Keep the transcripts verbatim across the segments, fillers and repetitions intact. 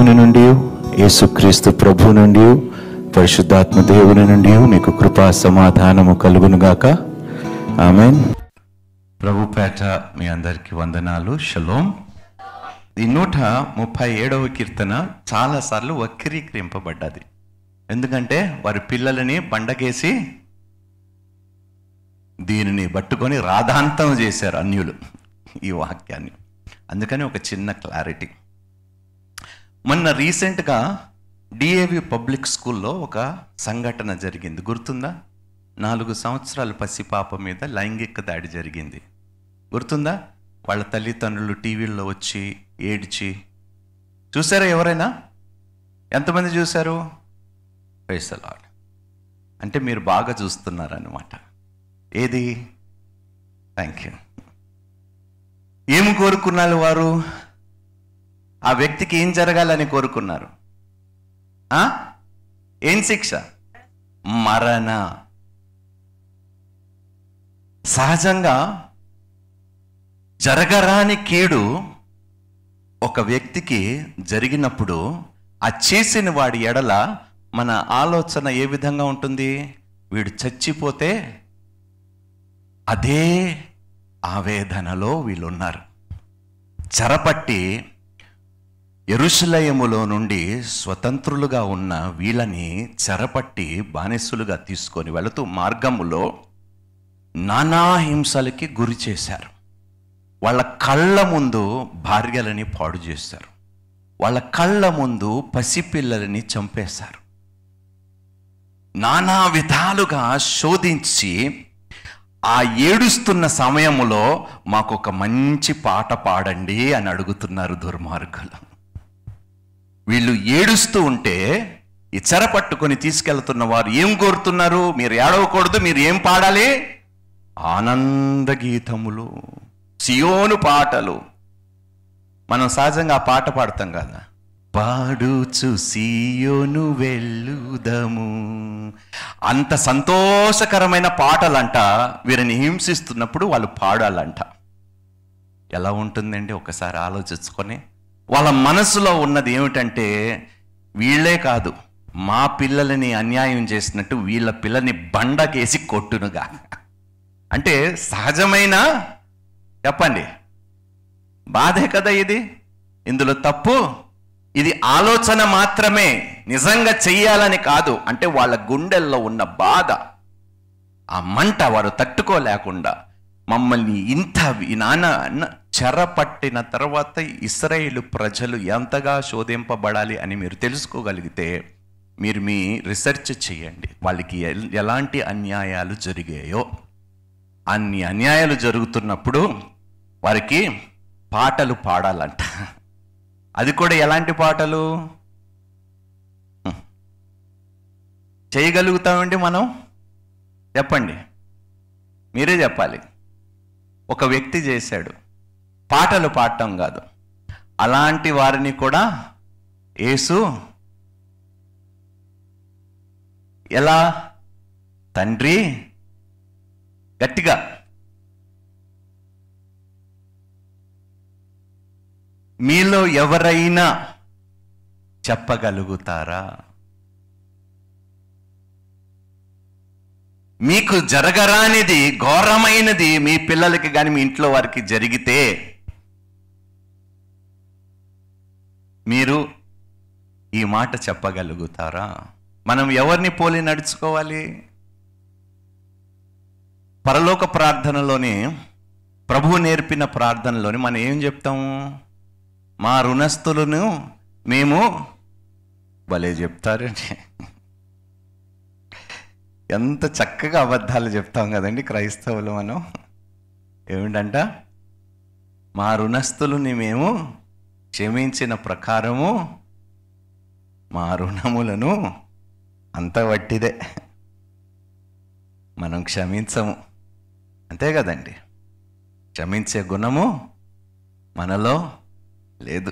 దేవుని నుండి, యేసుక్రీస్తు ప్రభు నుండి, పరిశుద్ధాత్మ దేవుని నుండి మీకు కృపా సమాధానము కలుగునుగాక. ఆమెన్. ప్రభుపేట మీ అందరికీ వందనాలు. షలోం. ఈ నూట ముప్పై ఏడవ కీర్తన చాలాసార్లు వక్రీకరింపబడ్డది. ఎందుకంటే వారి పిల్లలని బండకేసి దీనిని పట్టుకొని రాధాంతం చేశారు అన్యులు ఈ వాక్యాన్ని. అందుకని ఒక చిన్న క్లారిటీ. మొన్న రీసెంట్గా డిఏవి పబ్లిక్ స్కూల్లో ఒక సంఘటన జరిగింది, గుర్తుందా? నాలుగు సంవత్సరాల పసిపాప మీద లైంగిక దాడి జరిగింది, గుర్తుందా? వాళ్ళ తల్లిదండ్రులు టీవీల్లో వచ్చి ఏడ్చి చూసారా? ఎవరైనా ఎంతమంది చూశారు? ఫైసలాడ్ అంటే మీరు బాగా చూస్తున్నారన్నమాట. ఏది? Thank you. ఏమి కోరుకున్నారు వారు? ఆ వ్యక్తికి ఏం జరగాలని కోరుకున్నారు? ఏం శిక్ష? మరణ. సహజంగా జరగరాని కీడు ఒక వ్యక్తికి జరిగినప్పుడు ఆ చేసిన వాడి ఎడల మన ఆలోచన ఏ విధంగా ఉంటుంది? వీడు చచ్చిపోతే అదే ఆవేదనలో వీళ్ళున్నారు. చెరపట్టి యెరూషలేములో నుండి స్వతంత్రులుగా ఉన్న వీళ్ళని చెరపట్టి బానిసలుగా తీసుకొని వెళుతూ మార్గములో నానా హింసలకి గురి చేశారు. వాళ్ళ కళ్ళ ముందు భార్యలని పాడు చేశారు, వాళ్ళ కళ్ళ ముందు పసిపిల్లలని చంపేశారు, నానా విధాలుగా శోధించి ఆ ఏడుస్తున్న సమయంలో మాకు ఒక మంచి పాట పాడండి అని అడుగుతున్నారు దుర్మార్గులు. వీళ్ళు ఏడుస్తూ ఉంటే ఈ చెర పట్టుకొని తీసుకెళ్తున్న వారు ఏం కోరుతున్నారు? మీరు ఏడవకూడదు, మీరు ఏం పాడాలి? ఆనంద గీతములు, సియోను పాటలు. మనం సహజంగా ఆ పాట పాడతాం కదా, పాడుచు సియోను వెళ్ళుదము. అంత సంతోషకరమైన పాటలంట. వీరిని హింసిస్తున్నప్పుడు వాళ్ళు పాడాలంట. ఎలా ఉంటుందండి ఒకసారి ఆలోచించుకొని? వాళ్ళ మనసులో ఉన్నది ఏమిటంటే, వీళ్ళే కాదు, మా పిల్లలని అన్యాయం చేసినట్టు వీళ్ళ పిల్లని బండకేసి కొట్టునుగా. అంటే సహజమైన, చెప్పండి, బాధే కదా ఇది. ఇందులో తప్పు, ఇది ఆలోచన మాత్రమే, నిజంగా చెయ్యాలని కాదు. అంటే వాళ్ళ గుండెల్లో ఉన్న బాధ, ఆ మంట వారు తట్టుకోలేకుండా మమ్మల్ని ఇంత నాన్న చెర పట్టిన తర్వాత ఇశ్రాయేలు ప్రజలు ఎంతగా శోధింపబడాలి అని మీరు తెలుసుకోగలిగితే మీరు మీ రీసెర్చ్ చేయండి, వాళ్ళకి ఎలాంటి అన్యాయాలు జరిగాయో. అన్ని అన్యాయాలు జరుగుతున్నప్పుడు వారికి పాటలు పాడాలంట. అది కూడా ఎలాంటి పాటలు? చేయగలుగుతామండి మనం? చెప్పండి, మీరే చెప్పాలి. ఒక వ్యక్తి చేశాడు, పాటలు పాడటం కాదు. అలాంటి వారిని కూడా యేసు ఎలా? తండ్రి, గట్టిగా మీలో ఎవరైనా చెప్పగలుగుతారా? మీకు జరగరానిది, ఘోరమైనది మీ పిల్లలకి కానీ మీ ఇంట్లో వారికి జరిగితే మీరు ఈ మాట చెప్పగలుగుతారా? మనం ఎవరిని పోలి నడుచుకోవాలి? పరలోక ప్రార్థనలోని, ప్రభువు నేర్పిన ప్రార్థనలోని మనం ఏం చెప్తాము? మా రుణస్థులను మేము, భలే చెప్తారండి, ఎంత చక్కగా అబద్ధాలు చెప్తాం కదండి క్రైస్తవులు మనం. ఏమిటంట? మా రుణస్థులని మేము క్షమించిన ప్రకారము మా రుణములను, అంత వట్టిదే, మనం క్షమించము. అంతే కదండి. క్షమించే గుణము మనలో లేదు.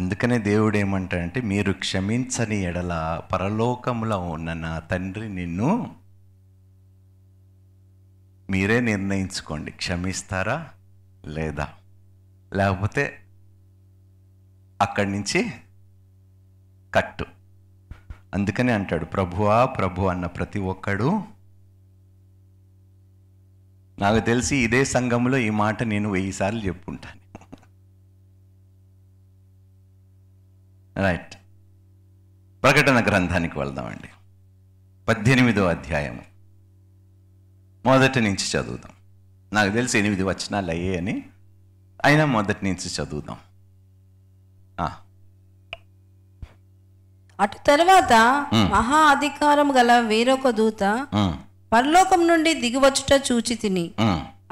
అందుకనే దేవుడు ఏమంటాడంటే, మీరు క్షమించని ఎడల పరలోకములో ఉన్న నా తండ్రి నిన్ను, మీరే నిర్ణయించుకోండి, క్షమిస్తారా లేదా, లేకపోతే అక్కడి నుంచి కట్టు. అందుకనే అంటాడు, ప్రభువా ప్రభు అన్న ప్రతి ఒక్కడు. నాకు తెలిసి ఇదే సంఘంలో ఈ మాట నేను వెయ్యిసార్లు చెప్పుకుంటాను. రైట్, ప్రకటన గ్రంథానికి వెళ్దామండి. పద్దెనిమిదో అధ్యాయం మొదటి నుంచి చదువుదాం. నాకు తెలిసి ఎనిమిది వచనాలు అయ్యాయని, అయినా మొదటి నుంచి చదువుదాం. అటు తర్వాత మహా అధికారం గల వేరొక దూత పరలోకం నుండి దిగివచ్చుట చూచి తిని,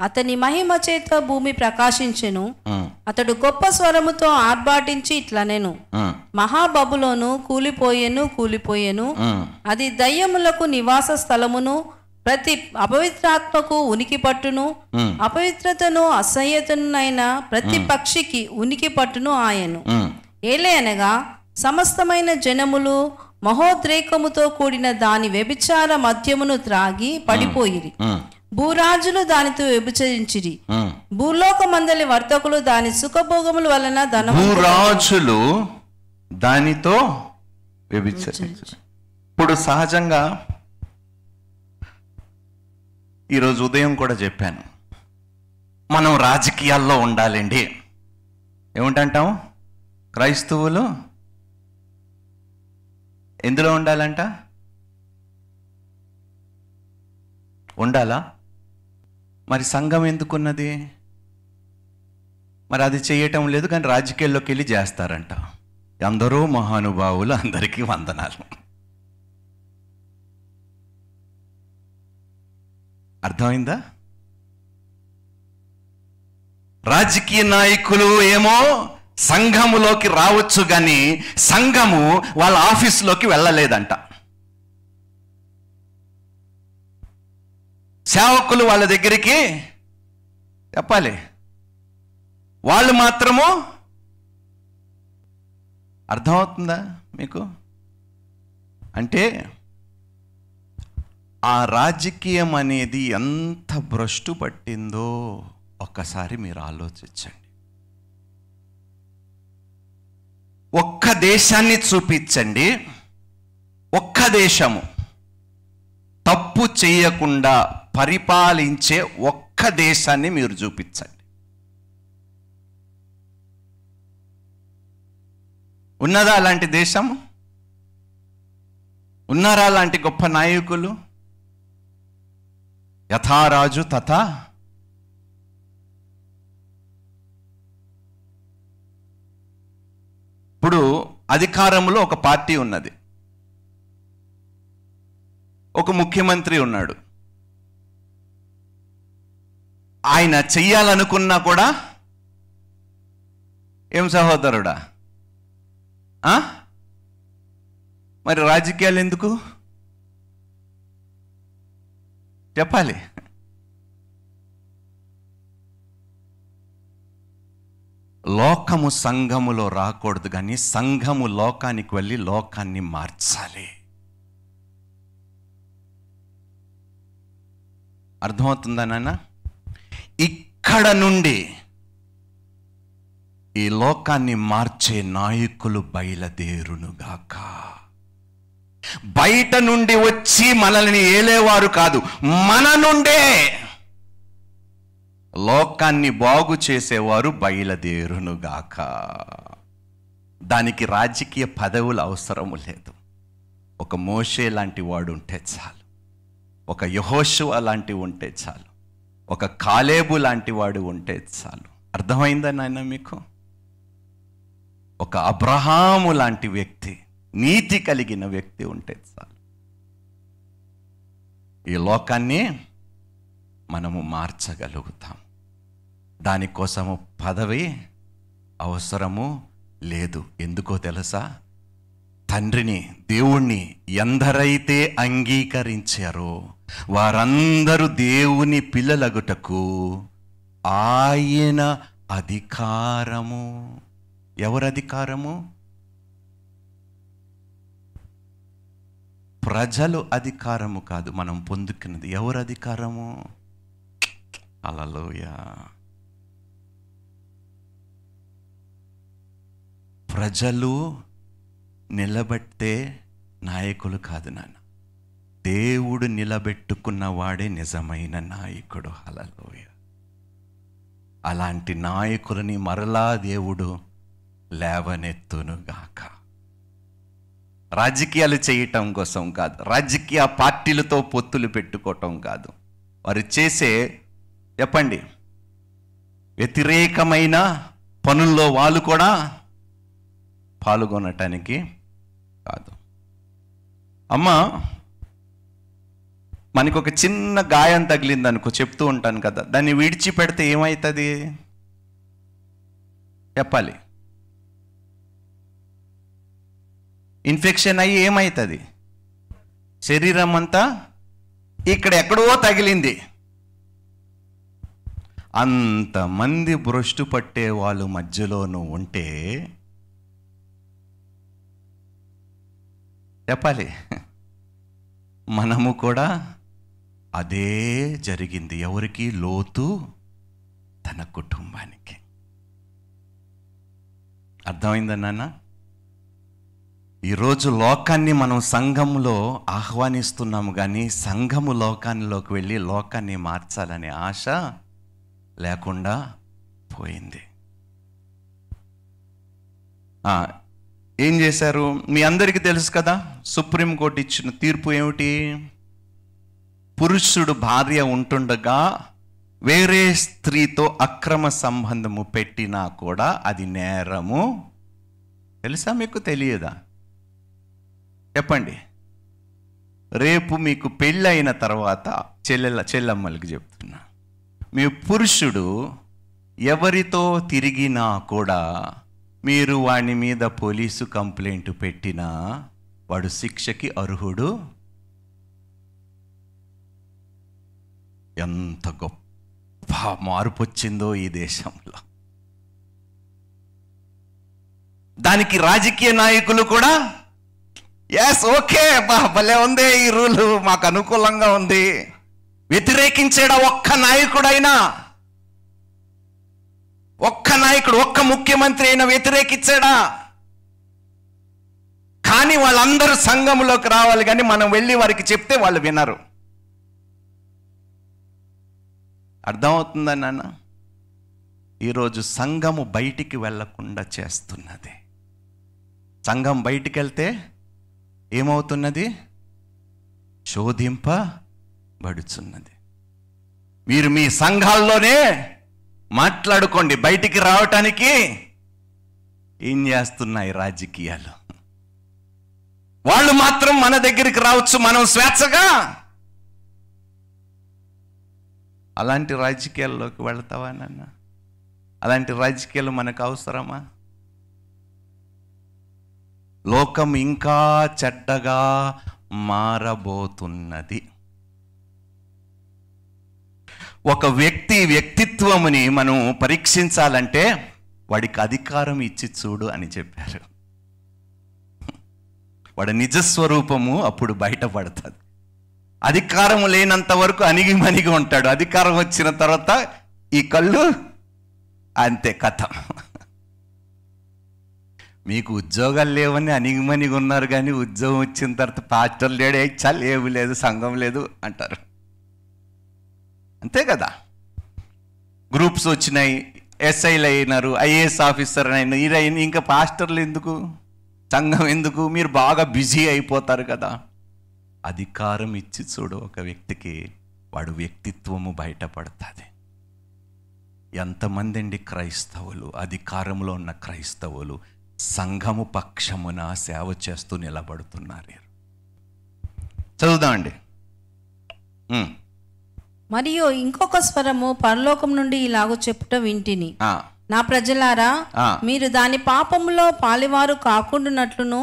అతని మహిమ చేత భూమి ప్రకాశించెను. అతడు గొప్ప స్వరముతో ఆర్భాటించి ఇట్లనెను, మహాబబులోను కూలిపోయెను కూలిపోయెను, అది దయ్యములకు నివాస స్థలమును, ప్రతి అపవిత్రాత్మకు ఉనికి పట్టును, అపవిత్రతను అసహ్యతనైన ప్రతి పక్షికి ఉనికి పట్టును ఆయను. ఏలే అనగా సమస్తమైన జనములు మహోద్రేకముతో కూడిన దాని వ్యభిచార మద్యమును త్రాగి పడిపోయిరి. భూరాజులు దానితో వ్యభిచరించిరి, భూలోక మందలి వర్తకులు దాని సుఖభోగముల వలన ధనరాజులు దానితో వ్యభిచరించిరి. ఇప్పుడు సహజంగా ఈరోజు ఉదయం కూడా చెప్పాను, మనం రాజకీయాల్లో ఉండాలండి. ఏమిటంటాము? క్రైస్తవులు ఎందులో ఉండాలంట? ఉండాలా? మరి సంఘం ఎందుకున్నది? మరి అది చేయటం లేదు, కానీ రాజకీయాల్లోకి వెళ్ళి చేస్తారంట. అందరూ మహానుభావులు, అందరికీ వందనాలు. అర్థమైందా? రాజకీయ నాయకులు ఏమో సంఘములోకి రావచ్చు, కానీ సంఘము వాళ్ళ ఆఫీసులోకి వెళ్ళలేదంట. సేవకులు వాళ్ళ దగ్గరికి చెప్పాలి, వాళ్ళు మాత్రము. అర్థమవుతుందా మీకు? అంటే ఆ రాజకీయం అనేది ఎంత భ్రష్టు పట్టిందో ఒక్కసారి మీరు ఆలోచించండి. ఒక్క దేశాన్ని చూపించండి, ఒక్క దేశము తప్పు చేయకుండా పరిపాలించే ఒక్క దేశాన్ని మీరు చూపించండి. ఉన్నదా అలాంటి దేశము? ఉన్నారా అలాంటి గొప్ప నాయకులు? యథారాజు తథా ఇప్పుడు అధికారంలో ఒక పార్టీ ఉన్నది, ఒక ముఖ్యమంత్రి ఉన్నాడు. ఆయన చెయ్యాలనుకున్నా కూడా ఏం సహోదరుడా, మరి రాజకీయాలు ఎందుకు చెప్పాలి? లోకము సంఘములో రాకూడదు, కానీ సంఘము లోకానికి వెళ్ళి లోకాన్ని మార్చాలి. అర్థమవుతుందా నాన్న? ఇక్కడ నుండి ఈ లోకాన్ని మార్చే నాయకులు బయలుదేరునుగాక. బయట నుండి వచ్చి మనల్ని ఏలేవారు కాదు, మన నుండే లోకాన్ని బాగు చేసేవారు బయలుదేరునుగాక. దానికి రాజకీయ పదవులు అవసరము లేదు. ఒక మోషే లాంటి వాడు ఉంటే చాలు, ఒక యెహోషువ లాంటి ఉంటే చాలు, ఒక కాలేబు లాంటి వాడు ఉంటే చాలు. అర్థమైందా నాయన మీకు? ఒక అబ్రహాము లాంటి వ్యక్తి, నీతి కలిగిన వ్యక్తి ఉంటే చాలు. ఈ లోకాన్ని మనము మార్చగలుగుతాం. దానికోసము పదవి అవసరము లేదు. ఎందుకో తెలుసా? తండ్రిని, దేవుణ్ణి ఎందరైతే అంగీకరించారో వారందరూ దేవుని పిల్లలగుటకు ఆయన అధికారము. ఎవరధికారము? ప్రజలు అధికారము కాదు, మనం పొందుకున్నది. ఎవరు అధికారము? హల్లెలూయా. ప్రజలు నిలబెట్టే నాయకులు కాదు నాన్న, దేవుడు నిలబెట్టుకున్న వాడే నిజమైన నాయకుడు. హల్లెలూయా. అలాంటి నాయకులని మరలా దేవుడు లేవనెత్తునుగాక. రాజకీయాలు చేయటం కోసం కాదు, రాజకీయ పార్టీలతో పొత్తులు పెట్టుకోవటం కాదు, వారు చేసే చెప్పండి వ్యతిరేకమైన పనుల్లో వాళ్ళు కూడా పాల్గొనటానికి కాదు. అమ్మ మనకు ఒక చిన్న గాయం తగిలింది అనుకో, చెప్తూ ఉంటాను కదా, దాన్ని విడిచిపెడితే ఏమవుతుంది చెప్పాలి? ఇన్ఫెక్షన్ అయ్యి ఏమవుతుంది? శరీరం అంతా ఇక్కడ ఎక్కడో తగిలింది. అంతమంది భ్రష్టు పట్టే వాళ్ళు మధ్యలోనూ ఉంటే చెప్పాలి, మనము కూడా అదే జరిగింది. ఎవరికి? లోతు తన కుటుంబానికి. అర్థమైందా నాన్న? ఈరోజు లోకాన్ని మనం సంఘంలో ఆహ్వానిస్తున్నాము, కానీ సంఘము లోకానిలోకి వెళ్ళి లోకాన్ని మార్చాలనే ఆశ లేకుండా పోయింది. ఏం చేశారు? మీ అందరికీ తెలుసు కదా, సుప్రీంకోర్టు ఇచ్చిన తీర్పు ఏమిటి? పురుషుడు భార్య ఉంటుండగా వేరే స్త్రీతో అక్రమ సంబంధము పెట్టినా కూడా అది నేరము. తెలుసా మీకు? తెలియదా? చెప్పండి. రేపు మీకు పెళ్ళి అయిన తర్వాత చెల్లెల చెల్లమ్మలకి చెప్తున్నా, మీ పురుషుడు ఎవరితో తిరిగినా కూడా మీరు వాడి మీద పోలీసు కంప్లైంట్ పెట్టినా వాడు శిక్షకి అర్హుడు. ఎంత గొప్ప మార్పు వచ్చిందో ఈ దేశంలో. దానికి రాజకీయ నాయకులు కూడా ఎస్ ఓకే బా భలే ఉంది ఈ రూలు, మాకు అనుకూలంగా ఉంది, వ్యతిరేకించేడా ఒక్క నాయకుడైనా, ఒక్క నాయకుడు ఒక్క ముఖ్యమంత్రి అయినా వ్యతిరేకించాడా? కానీ వాళ్ళందరూ సంఘంలోకి రావాలి, కానీ మనం వెళ్ళి వారికి చెప్తే వాళ్ళు వినరు. అర్థమవుతుందా నాన్న? ఈరోజు సంఘము బయటికి వెళ్లకుండా చేస్తున్నది. సంఘం బయటికి వెళ్తే ఏమవుతున్నది? శోధింపబడుచున్నది. మీరు మీ సంఘాల్లోనే మాట్లాడుకోండి, బయటికి రావటానికి ఏం చేస్తున్నాయి రాజకీయాలు? వాళ్ళు మాత్రం మన దగ్గరికి రావచ్చు, మనం స్వేచ్ఛగా. అలాంటి రాజకీయాల్లోకి వెళ్తావా నాన్న? అలాంటి రాజకీయాలు మనకు అవసరమా? లోకం ఇంకా చెడ్డగా మారబోతున్నది. ఒక వ్యక్తి వ్యక్తిత్వముని మనం పరీక్షించాలంటే వాడికి అధికారం ఇచ్చి చూడు అని చెప్పారు. వాడి నిజస్వరూపము అప్పుడు బయటపడుతుంది. అధికారం లేనంత వరకు అణిగి మణిగి ఉంటాడు, అధికారం వచ్చిన తర్వాత ఈ కళ్ళు అంతే కథ. మీకు ఉద్యోగాలు లేవని అణిగి మణిగి ఉన్నారు, కానీ ఉద్యోగం వచ్చిన తర్వాత పాస్టర్ లేడు, చాలు ఏమి లేదు, సంఘం లేదు అంటారు. అంతే కదా? గ్రూప్స్ వచ్చినాయి, ఎస్ఐలు అయినారు, ఐఏఎస్ ఆఫీసర్ అయినా, ఇది అయినా, ఇంకా పాస్టర్లు ఎందుకు, సంఘం ఎందుకు? మీరు బాగా బిజీ అయిపోతారు కదా. అధికారం ఇచ్చి చూడు ఒక వ్యక్తికి, వాడు వ్యక్తిత్వము బయటపడుతుంది. ఎంతమంది అండి క్రైస్తవులు, అధికారంలో ఉన్న క్రైస్తవులు సంఘము పక్షమున సేవ చేస్తూ నిలబడుతున్నారు? చదువుదామండి. మరియు ఇంకొక స్వరము పరలోకం నుండి ఇలాగో చెప్పుట వింటిని, నా ప్రజలారా మీరు దాని పాపములో పాలివారు కాకుండానట్లును,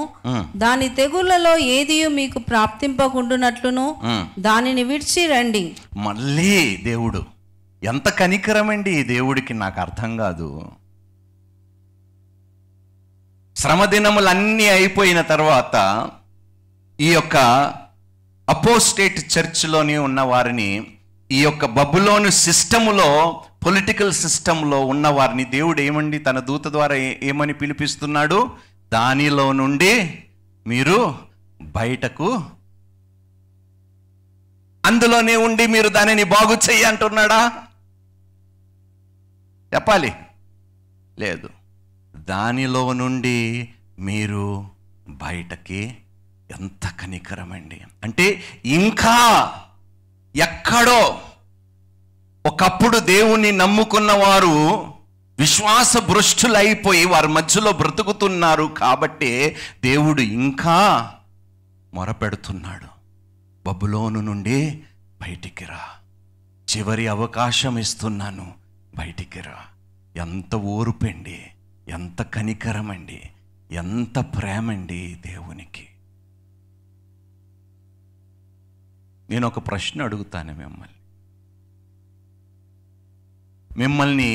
దాని తెగుళ్లలో ఏది మీకు ప్రాప్తింపకుండానట్లును దానిని విడిచి రండి. మళ్ళీ దేవుడు ఎంత కనికరమండి దేవుడికి, నాకు అర్థం కాదు. శ్రమదినములన్నీ అయిపోయిన తర్వాత ఈ యొక్క అపోస్టేట్ చర్చ్లోని ఉన్న వారిని, ఈ యొక్క బబులోను సిస్టములో, పొలిటికల్ సిస్టంలో ఉన్న వారిని దేవుడు ఏమండి తన దూత ద్వారా ఏమని పిలిపిస్తున్నాడు? దానిలో నుండి మీరు బయటకు, అందులోనే ఉండి మీరు దానిని బాగు చెయ్యి అంటున్నాడా? చెప్పాలి. లేదు, దానిలో నుండి మీరు బయటకి. ఎంత కనికరమండి! అంటే ఇంకా ఎక్కడో ఒకప్పుడు దేవుణ్ణి నమ్ముకున్న వారు విశ్వాస భ్రష్టులైపోయి వారి మధ్యలో బ్రతుకుతున్నారు. కాబట్టి దేవుడు ఇంకా మొరపెడుతున్నాడు, బబులోను నుండి బయటికి రా, చివరి అవకాశం ఇస్తున్నాను, బయటికి రా. ఎంత ఓర్పండి, ఎంత కనికరమండి, ఎంత ప్రేమండి దేవునికి! నేను ఒక ప్రశ్న అడుగుతాను మిమ్మల్ని మిమ్మల్ని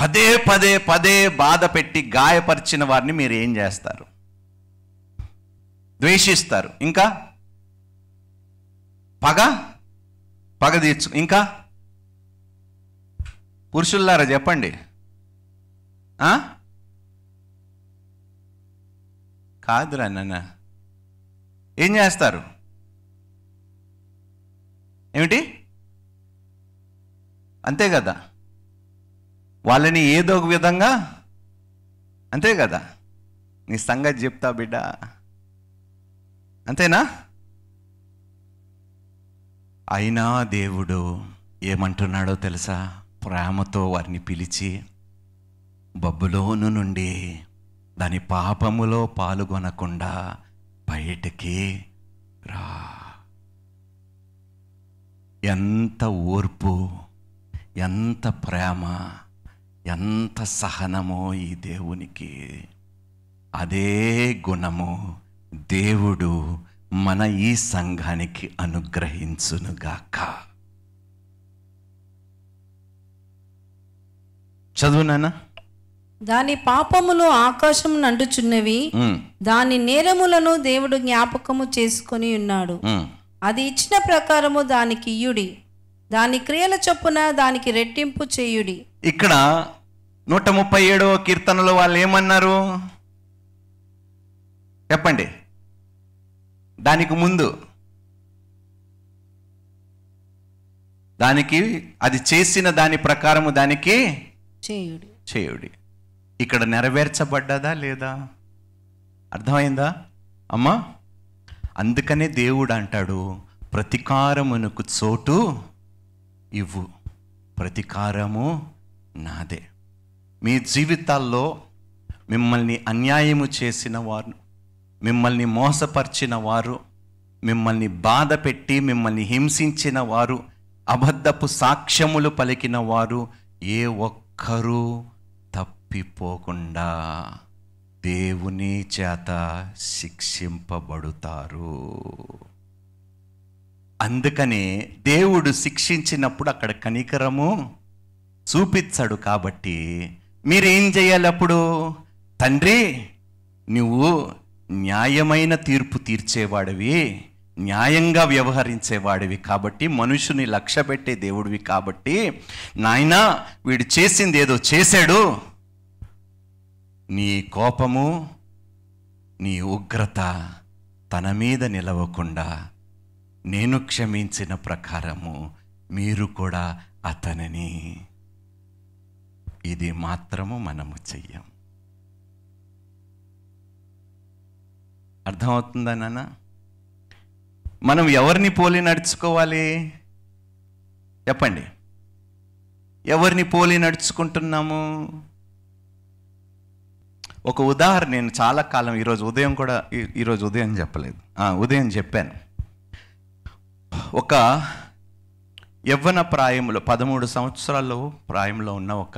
పదే పదే పదే బాధ పెట్టి గాయపరిచిన వారిని మీరు ఏం చేస్తారు? ద్వేషిస్తారు, ఇంకా పగ పగ తీర్చు. ఇంకా పురుషుల్లారా చెప్పండి, కాదురా నాన్న, ఏం చేస్తారు? ఏమిటి? అంతే కదా, వాళ్ళని ఏదో ఒక విధంగా, అంతే కదా, నీ సంగతి చెప్తా బిడ్డ, అంతేనా? అయినా దేవుడు ఏమంటున్నాడో తెలుసా? ప్రేమతో వారిని పిలిచి బబులోను నుండి దాని పాపములో పాల్గొనకుండా బయటికి రా. ఎంత ఓర్పు, ఎంత ప్రేమ, ఎంత సహనమో ఈ దేవునికి! అదే గుణము దేవుడు మన ఈ సంఘానికి అనుగ్రహించునుగాక. చదువు నాన్న. దాని పాపములు ఆకాశము నండుచున్నవి, దాని నేరములను దేవుడు జ్ఞాపకము చేసుకొని ఉన్నాడు. అది ఇచ్చిన ప్రకారము దానికి ఇయుడి, దాని క్రియల చొప్పున దానికి రెట్టింపు చేయుడి. ఇక్కడ నూట ముప్పై ఏడవ కీర్తనలో వాళ్ళు ఏమన్నారు చెప్పండి? దానికి ముందు, దానికి అది చేసిన దాని ప్రకారము దానికి చేయుడి చేయుడి ఇక్కడ నెరవేర్చబడ్డదా లేదా? అర్థమైందా అమ్మా? అందుకనే దేవుడు అంటాడు, ప్రతీకారమునకు చోటు ఇవ్వు, ప్రతీకారము నాదే. మీ జీవితాల్లో మిమ్మల్ని అన్యాయము చేసిన వారు, మిమ్మల్ని మోసపరిచిన వారు, మిమ్మల్ని బాధ పెట్టి మిమ్మల్ని హింసించిన వారు, అబద్ధపు సాక్ష్యములు పలికిన వారు ఏ ఒక్కరూ తప్పిపోకుండా దేవుని చేత శిక్షింపబడుతారు. అందుకనే దేవుడు శిక్షించినప్పుడు అక్కడ కనికరము చూపించాడు. కాబట్టి మీరేం చేయాలి అప్పుడు? తండ్రి, నువ్వు న్యాయమైన తీర్పు తీర్చేవాడివి, న్యాయంగా వ్యవహరించేవాడివి, కాబట్టి మనుషుని లక్ష్య పెట్టే దేవుడివి, కాబట్టి నాయనా వీడు చేసింది ఏదో చేశాడు, నీ కోపము నీ ఉగ్రత తన మీద నిలవకుండా నేను క్షమించిన ప్రకారము మీరు కూడా అతనిని, ఇది మాత్రము మనము చెయ్యం. అర్థమవుతుందా నాన్న? మనం ఎవరిని పోలి నడుచుకోవాలి చెప్పండి? ఎవరిని పోలి నడుచుకుంటున్నాము? ఒక ఉదాహరణ, నేను చాలా కాలం, ఈరోజు ఉదయం కూడా, ఈరోజు ఉదయం చెప్పలేదు, ఉదయం చెప్పాను. ఒక యవ్వన ప్రాయంలో, పదమూడు సంవత్సరాలు ప్రాయంలో ఉన్న ఒక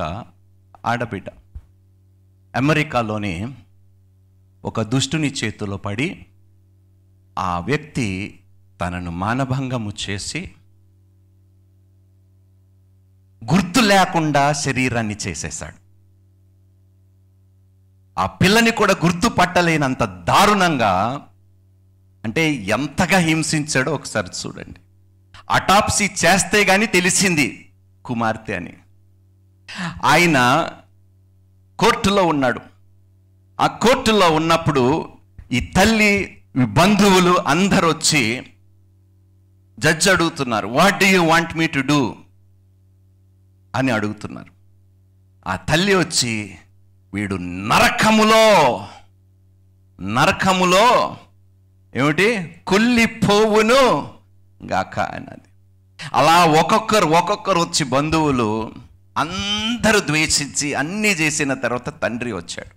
ఆడబిడ్డ అమెరికాలోని ఒక దుష్టుని చేతిలో పడి, ఆ వ్యక్తి తనను మానభంగము చేసి గుర్తు లేకుండా శరీరాన్ని చేసేశాడు. ఆ పిల్లని కూడా గుర్తు పట్టలేనంత దారుణంగా, అంటే ఎంతగా హింసించాడో ఒకసారి చూడండి. అటాప్సీ చేస్తే గానీ తెలిసింది కుమార్తె అని. ఆయన కోర్టులో ఉన్నాడు. ఆ కోర్టులో ఉన్నప్పుడు ఈ తల్లి మీ బంధువులు అందరు వచ్చి జడ్జ్ అడుగుతున్నారు, what do you want me to do అని అడుగుతున్నారు. ఆ తల్లి వచ్చి వీడు నరకములో నరకములో ఏమిటి కుళ్ళిపోవును గాక అన్నది. అలా ఒక్కొక్కరు ఒక్కొక్కరు వచ్చి బంధువులు అందరూ ద్వేషించి అన్నీ చేసిన తర్వాత తండ్రి వచ్చాడు,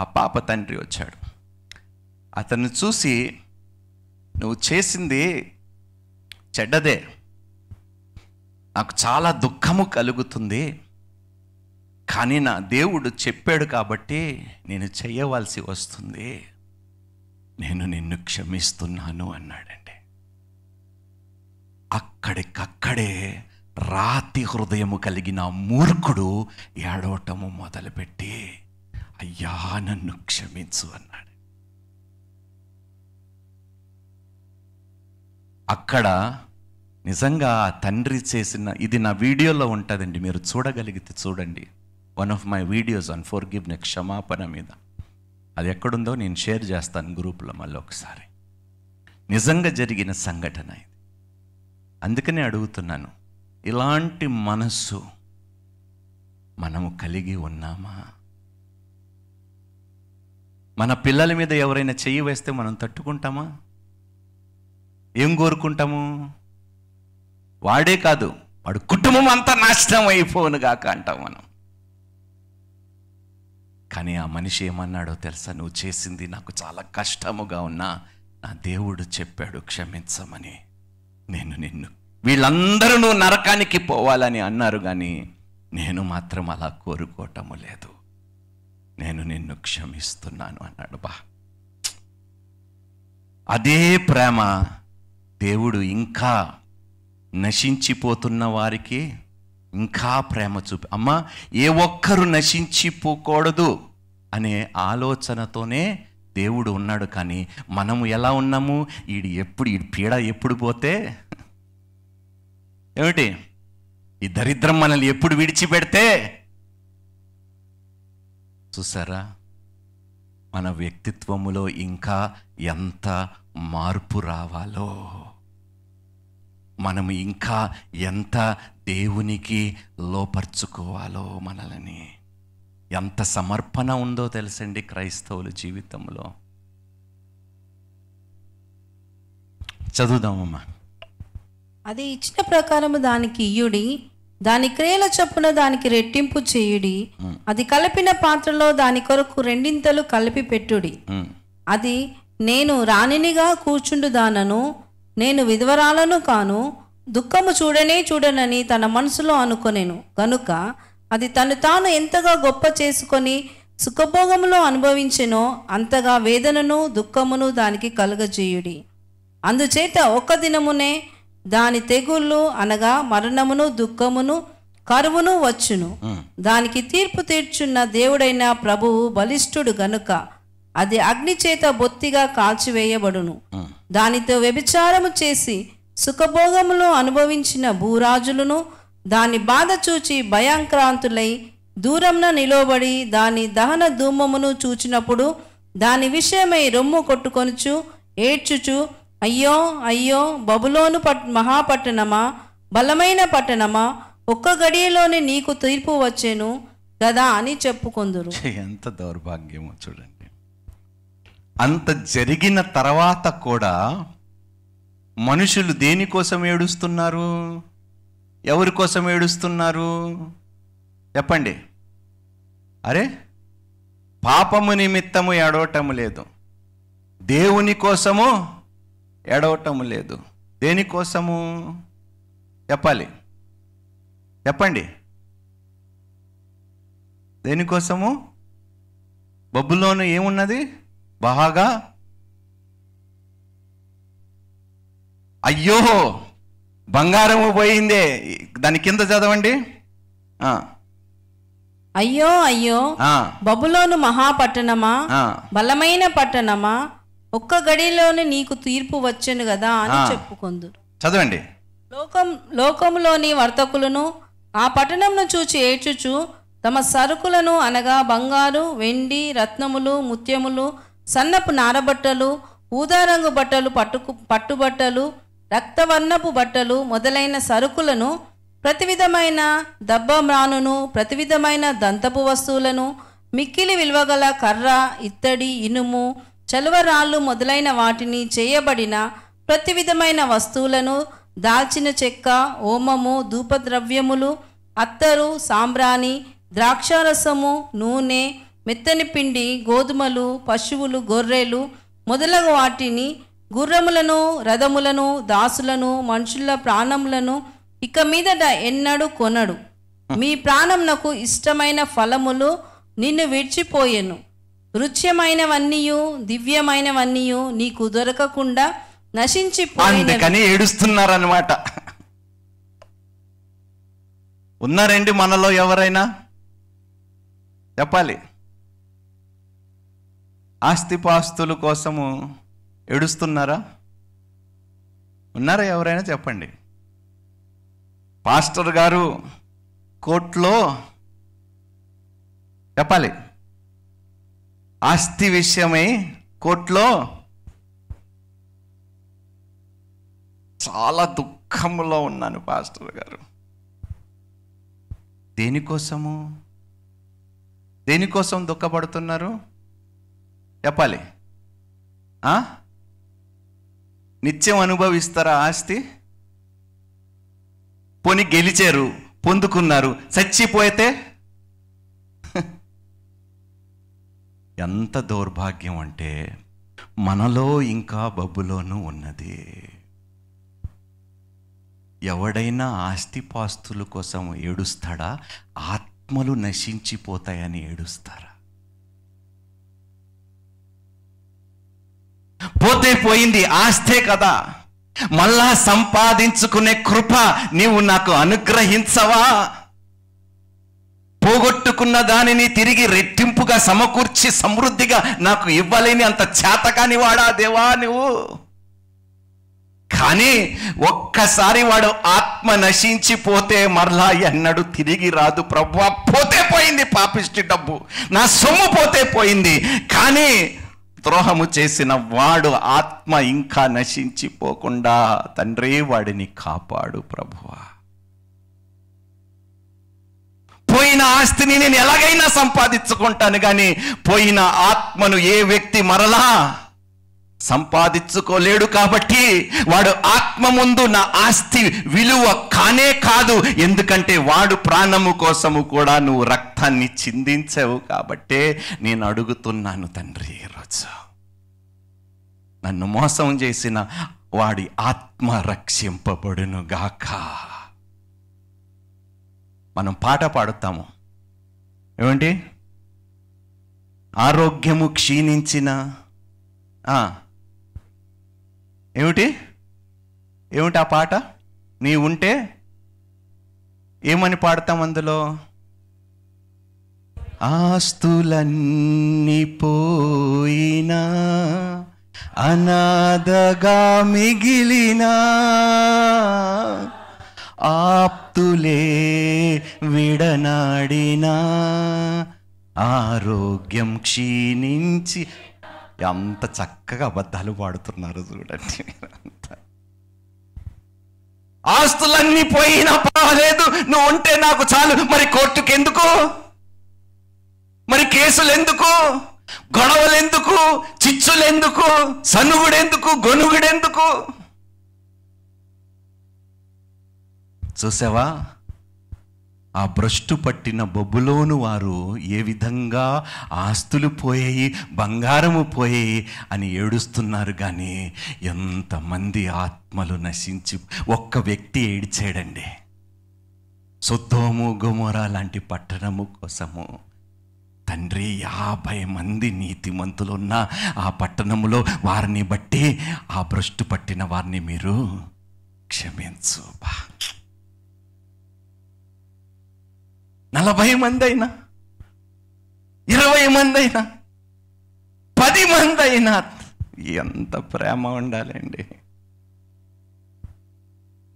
ఆ పాప తండ్రి వచ్చాడు. అతన్ని చూసి నువ్వు చేసింది చెడ్డదే, నాకు చాలా దుఃఖము కలుగుతుంది, కానీ నా దేవుడు చెప్పాడు కాబట్టి నేను చేయవలసి వస్తుంది, నేను నిన్ను క్షమిస్తున్నాను అన్నాడండి. అక్కడికక్కడే రాతి హృదయము కలిగిన మూర్ఖుడు ఏడవటము మొదలుపెట్టి అయ్యా నన్ను క్షమించు అన్నాడు. అక్కడ నిజంగా తండ్రి చేసిన ఇది నా వీడియోలో ఉంటుందండి, మీరు చూడగలిగితే చూడండి, one of my videos on forgiveness క్షమాపణ మీద, అది ఎక్కడుందో నేను షేర్ చేస్తాను గ్రూప్లో మళ్ళీ ఒకసారి. నిజంగా జరిగిన సంఘటన ఇది. అందుకనే అడుగుతున్నాను, ఇలాంటి మనస్సు మనము కలిగి ఉన్నామా? మన పిల్లల మీద ఎవరైనా చెయ్యి వేస్తే మనం తట్టుకుంటామా? ఏం కోరుకుంటాము? వాడే కాదు వాడు కుటుంబం అంతా నాశనం అయిపోను గాక అంటాం మనం. కానీ ఆ మనిషి ఏమన్నాడో తెలుసా, నువ్వు చేసింది నాకు చాలా కష్టముగా ఉన్నా నా దేవుడు చెప్పాడు క్షమించమని, నేను నిన్ను, వీళ్ళందరూ నువ్వు నరకానికి పోవాలని అన్నారు కానీ నేను మాత్రం అలా కోరుకోవటము లేదు, నేను నిన్ను క్షమిస్తున్నాను అన్నాడు. బా, అదే ప్రేమ దేవుడు ఇంకా నశించిపోతున్న వారికి ఇంకా ప్రేమ చూపి, అమ్మ ఏ ఒక్కరు నశించిపోకూడదు అనే ఆలోచనతోనే దేవుడు ఉన్నాడు. కానీ మనము ఎలా ఉన్నాము? ఈడు ఎప్పుడు ఈ పీడ ఎప్పుడు పోతే ఏమిటి, ఈ దరిద్రం మనల్ని ఎప్పుడు విడిచిపెడితే, చూసారా మన వ్యక్తిత్వములో ఇంకా ఎంత మార్పు రావాలో, మనము ఇంకా ఎంత దేవునికి లోపర్చుకోవాలో, మనల్ని ఎంత సమర్పణ ఉందో తెలుసండి క్రైస్తవుల జీవితంలో. చదువుదామమ్మా. అది ఇచ్చిన ప్రకారము దానికి ఇయ్యుడి, దాని క్రియల చొప్పున దానికి రెట్టింపు చేయుడి, అది కలిపిన పాత్రలో దాని కొరకు రెండింతలు కలిపి పెట్టుడి. అది నేను రాణినిగా కూర్చుండుదానను, నేను విధవరాలను కాను, దుఃఖము చూడనే చూడనని తన మనసులో అనుకొనెను గనుక అది తను తాను ఎంతగా గొప్ప చేసుకొని సుఖభోగములో అనుభవించెనో అంతగా వేదనను దుఃఖమును దానికి కలుగజేయుడి. అందుచేత ఒక్క దినమునే దాని తెగుళ్ళు అనగా మరణమును దుఃఖమును కరువును వచ్చును. దానికి తీర్పు తీర్చున్న దేవుడైన ప్రభువు బలిష్ఠుడు గనుక అది అగ్నిచేత బొత్తిగా కాల్చివేయబడును. దానితో వ్యభిచారము చేసి సుఖభోగములు అనుభవించిన భూరాజులను దాని బాధ చూచి భయాంక్రాంతులై దూరంన నిలబడి దాని దహన ధూమమును చూచినప్పుడు దాని విషయమై రొమ్ము కొట్టుకొనుచు ఏడ్చుచు అయ్యో అయ్యో బబులోను పట్ మహాపట్టణమా, బలమైన పట్టణమా, ఒక్క గడియలోనే నీకు తీర్పు వచ్చేను కదా అని చెప్పుకొందురు. ఎంత దౌర్భాగ్యమో చూడండి. అంత జరిగిన తర్వాత కూడా మనుషులు దేనికోసం ఏడుస్తున్నారు? ఎవరి కోసం ఏడుస్తున్నారు చెప్పండి? అరే, పాపము నిమిత్తము ఏడవటము లేదు, దేవుని కోసము ఏడవటము లేదు. దేనికోసము చెప్పాలి? చెప్పండి, దేనికోసము? బబులోను ఏమున్నది? బాగా అయ్యో బంగారము పోయిందే. దాని కింద చదవండి. అయ్యో అయ్యో బబులోను మహాపట్టణమా, బలమైన పట్టణమా, ఒక్క గడిలోనే నీకు తీర్పు వచ్చెను కదా అని చెప్పుకొందురు. చదవండి. లోకం లోకములోని వర్తకులను ఆ పట్టణంను చూచి ఏడ్చుచు తమ సరుకులను అనగా బంగారు, వెండి, రత్నములు, ముత్యములు, సన్నపు నారబట్టలు, ఊదారంగు బట్టలు, పట్టుకు పట్టుబట్టలు, రక్తవర్ణపు బట్టలు మొదలైన సరుకులను, ప్రతి విధమైన దబ్బమ్రానును, ప్రతి విధమైన దంతపు వస్తువులను, మిక్కిలి విలువగల కర్ర, ఇత్తడి, ఇనుము, చలువరాళ్ళు మొదలైన వాటిని చేయబడిన ప్రతి విధమైన వస్తువులను, దాల్చిన చెక్క, ఓమము, ధూపద్రవ్యములు, అత్తరు, సాంబ్రాణి, ద్రాక్షారసము, నూనె, మెత్తని పిండి, గోధుమలు, పశువులు, గొర్రెలు మొదలగు వాటిని, గుర్రములను, రథములను, దాసులను, మనుషుల ప్రాణములను ఇక మీదట ఎన్నడూ కొనడు. మీ ప్రాణమునకు ఇష్టమైన ఫలములు నిన్ను విడిచిపోయెను. రుచ్యమైనవన్నీయు దివ్యమైనవన్నీయు నీకు దొరకకుండా నశించిపోయినని ఏడుస్తున్నారన్నమాట. ఉన్నారండి మనలో ఎవరైనా? చెప్పాలి. ఆస్తిపాస్తుల కోసము ఏడుస్తున్నారా? ఉన్నారా ఎవరైనా? చెప్పండి. పాస్టర్ గారు కోర్టులో, చెప్పాలి, ఆస్తి విషయమై కోర్టులో చాలా దుఃఖంలో ఉన్నాను పాస్టర్ గారు. దేనికోసము దేనికోసం దుఃఖపడుతున్నారు? చెప్పాలి. నిత్యం అనుభవిస్తారా ఆస్తి? పోని గెలిచారు, పొందుకున్నారు, చచ్చిపోతే ఎంత దౌర్భాగ్యం అంటే మనలో ఇంకా బబ్బులోనూ ఉన్నది. ఎవడైనా ఆస్తిపాస్తుల కోసం ఏడుస్తాడా? ఆత్మలు నశించిపోతాయని ఏడుస్తారా? పోతే పోయింది, ఆస్తే కదా, మళ్ళా సంపాదించుకునే కృప నీవు నాకు అనుగ్రహించవా? పోగొట్టుకున్న దానిని తిరిగి రెట్టింపుగా సమకూర్చి సమృద్ధిగా నాకు ఇవ్వలేని అంత చేతకాని వాడా దేవా నువ్వు. కానీ ఒక్కసారి వాడు ఆత్మ నశించిపోతే మరలా ఎన్నడూ తిరిగి రాదు ప్రభువా. పోతే పోయింది పాపిష్టి డబ్బు, నా సొమ్ము పోతే పోయింది. కానీ ద్రోహము చేసిన వాడు ఆత్మ ఇంకా నశించిపోకుండా తండ్రి వాడిని కాపాడు ప్రభువా. పోయిన ఆస్తిని నేను ఎలాగైనా సంపాదించుకుంటాను, కానీ పోయిన ఆత్మను ఏ వ్యక్తి మరలా సంపాదించుకోలేడు. కాబట్టి వాడు ఆత్మ ముందు నా ఆస్తి విలువ కానే కాదు, ఎందుకంటే వాడు ప్రాణము కోసము కూడా నువ్వు రక్తాన్ని చిందించావు. కాబట్టే నేను అడుగుతున్నాను తండ్రి, ఈరోజు నన్ను మోసం చేసిన వాడి ఆత్మ రక్షింపబడును గాక. మనం పాట పాడుతాము ఏమండి? ఆరోగ్యము క్షీణించిన ఏమిటి ఏమిటి ఆ పాట? నీ ఉంటే ఏమని పాడతాం అందులో? ఆస్తులన్నీ పోయినా అనాథగా మిగిలినా ఆప్తులే విడనాడినా ఆరోగ్యం క్షీణించి. ఎంత చక్కగా అబద్ధాలు పాడుతున్నారు చూడండి. ఆస్తులన్నీ పోయినా పర్వాలేదు, నువ్వు ఉంటే నాకు చాలు. మరి కోర్టుకు ఎందుకు? మరి కేసులు ఎందుకు? గొడవలు ఎందుకు? చిచ్చులు ఎందుకు? సనుగుడెందుకు? గొనుగుడెందుకు? చూసావా ఆ భ్రష్టు పట్టిన బొబ్బులోను వారు ఏ విధంగా ఆస్తులు పోయాయి, బంగారము పోయాయి అని ఏడుస్తున్నారు. కానీ ఎంతమంది ఆత్మలు నశించి. ఒక్క వ్యక్తి ఏడిచాడండి, సొద్దోము గొమొరా లాంటి పట్టణము కోసము తండ్రి. యాభై మంది నీతిమంతులు ఉన్న ఆ పట్టణములో వారిని బట్టి ఆ భ్రష్టు పట్టిన వారిని మీరు క్షమించు. నలభై మంది అయినా, ఇరవై మంది అయినా, పది మంది అయినా ఎంత ప్రేమ ఉండాలండి.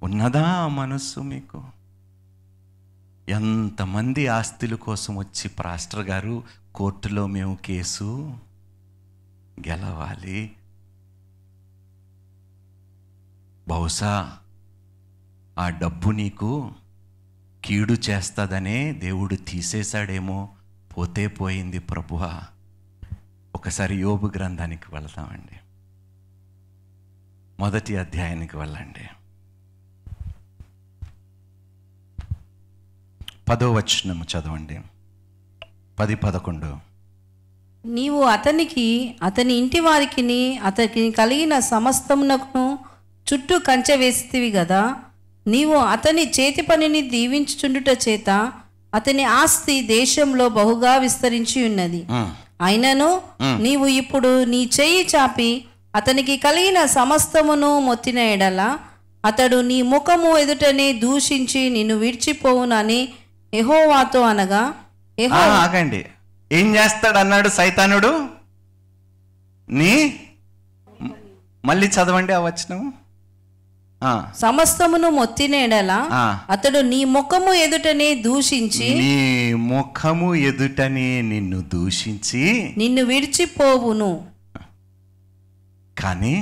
ఉన్నదా మనస్సు మీకు? ఎంతమంది ఆస్తుల కోసం వచ్చి పాస్టర్ గారు కోర్టులో మేము కేసు గెలవాలి. బహుశా ఆ డబ్బు నీకు కీడు చేస్తుందనే దేవుడు తీసేశాడేమో, పోతే పోయింది ప్రభువా. ఒకసారి యోబు గ్రంథానికి వెళదామండి, మొదటి అధ్యాయానికి వెళ్ళండి. పదో వచనము చదవండి, పది పదకొండు. నీవు అతనికి అతని ఇంటి వారికి అతనికి కలిగిన సమస్తమునకును చుట్టూ కంచె వేసితివి కదా, నీవు అతని చేతి పనిని దీవించుచుండుట చేత అతని ఆస్తి దేశంలో బహుగా విస్తరించి ఉన్నది. అయినను నీవు ఇప్పుడు నీ చేయి చాపి అతనికి కలిగిన సమస్తమును మొత్తిన ఎడల అతడు నీ ముఖము ఎదుటనే దూషించి నిన్ను విడిచిపోవునని యెహోవాతో అనగా. ఆగండి, ఏం చేస్తాడు అన్నాడు సైతానుడు? నీ మళ్ళీ చదవండి ఆ వచనం. సమస్తమును మొత్తిన ఎడల అతడు నీ ముఖము ఎదుటనే దూషించి నీ ముఖము ఎదుటనే నిన్ను దూషించి నిన్ను విడిచిపోవును. కానీ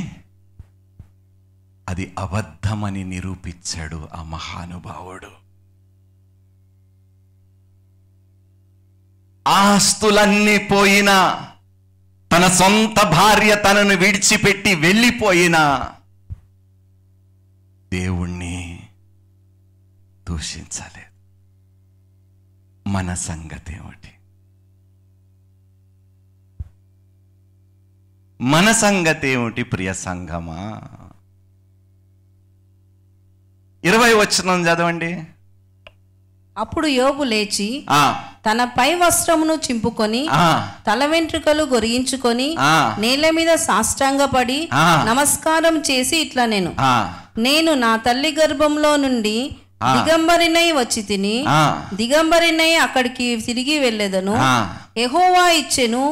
అది అబద్ధమని నిరూపించాడు ఆ మహానుభావుడు. ఆస్తులన్నీ పోయినా, తన సొంత భార్య తనను విడిచిపెట్టి వెళ్ళిపోయినా దేవుణ్ణి దూషించలేదు. మన సంగతి ఏమిటి? మన సంగతి ఏమిటి ప్రియ సంగమా? ఇరవై వచనం చదవండి. అప్పుడు యోబు లేచి తన పై వస్త్రమును చింపుకొని తల వెంట్రుకలు గొరిగించుకొని నేల మీద సాష్టాంగపడి నమస్కారం చేసి ఇట్లా, నేను నేను నా తల్లి గర్భంలో నుండి దిగంబరినై వచ్చి తిని దిగంబరినై అక్కడికి తిరిగి వెళ్ళేదను. యెహోవా ఇచ్చెను,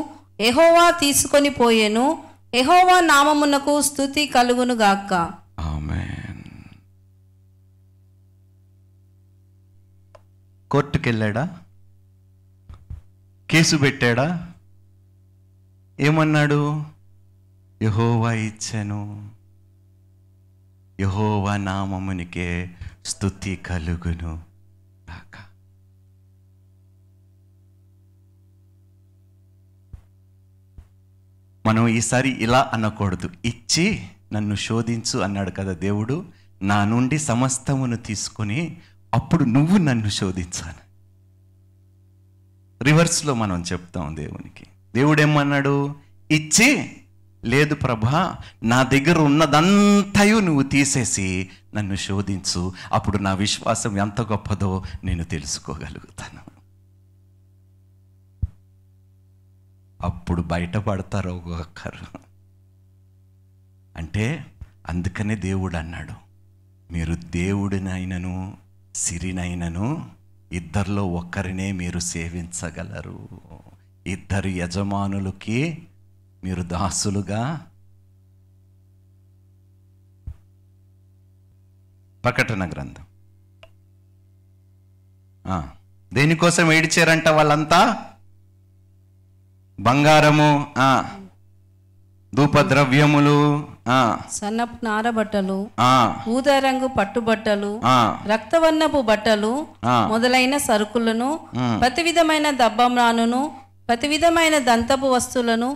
యెహోవా తీసుకొని పోయేను, యెహోవా నామమునకు స్తుతి కలుగును గాక. కోర్టుకెళ్ళాడా? కేసు పెట్టాడా? ఏమన్నాడు? యెహోవా ఇచ్చాను, యెహోవా నామమునికే స్తుతి కలుగును గాక. మనం ఈసారి ఇలా అనకూడదు, ఇచ్చి నన్ను శోధించు అన్నాడు కదా దేవుడు, నా నుండి సమస్తమును తీసుకొని అప్పుడు నువ్వు నన్ను శోధించాను. రివర్స్లో మనం చెప్తాం దేవునికి. దేవుడేమన్నాడు? ఇచ్చి, లేదు ప్రభా, నా దగ్గర ఉన్నదంతయు నువ్వు తీసేసి నన్ను శోధించు, అప్పుడు నా విశ్వాసం ఎంత గొప్పదో నేను తెలుసుకోగలుగుతాను. అప్పుడు బయటపడతారు ఒక్కొక్కరు. అంటే అందుకనే దేవుడు అన్నాడు, మీరు దేవుడినైనను సిరినైనను ఇద్దరిలో ఒక్కరినే మీరు సేవించగలరు, ఇద్దరు యజమానులకి మీరు దాసులుగా. ప్రకటన గ్రంథం. దేనికోసం ఏడిచారంట వాళ్ళంతా? బంగారము, ధూపద్రవ్యములు, సన్నపు నార బట్టలు, ఊదా రంగు పట్టుబట్టలు, రక్తవర్ణపు బట్టలు మొదలైన సరుకులను, ప్రతి విధమైన దబ్బమ్రానును, ప్రతి విధమైన దంతపు వస్తువులను,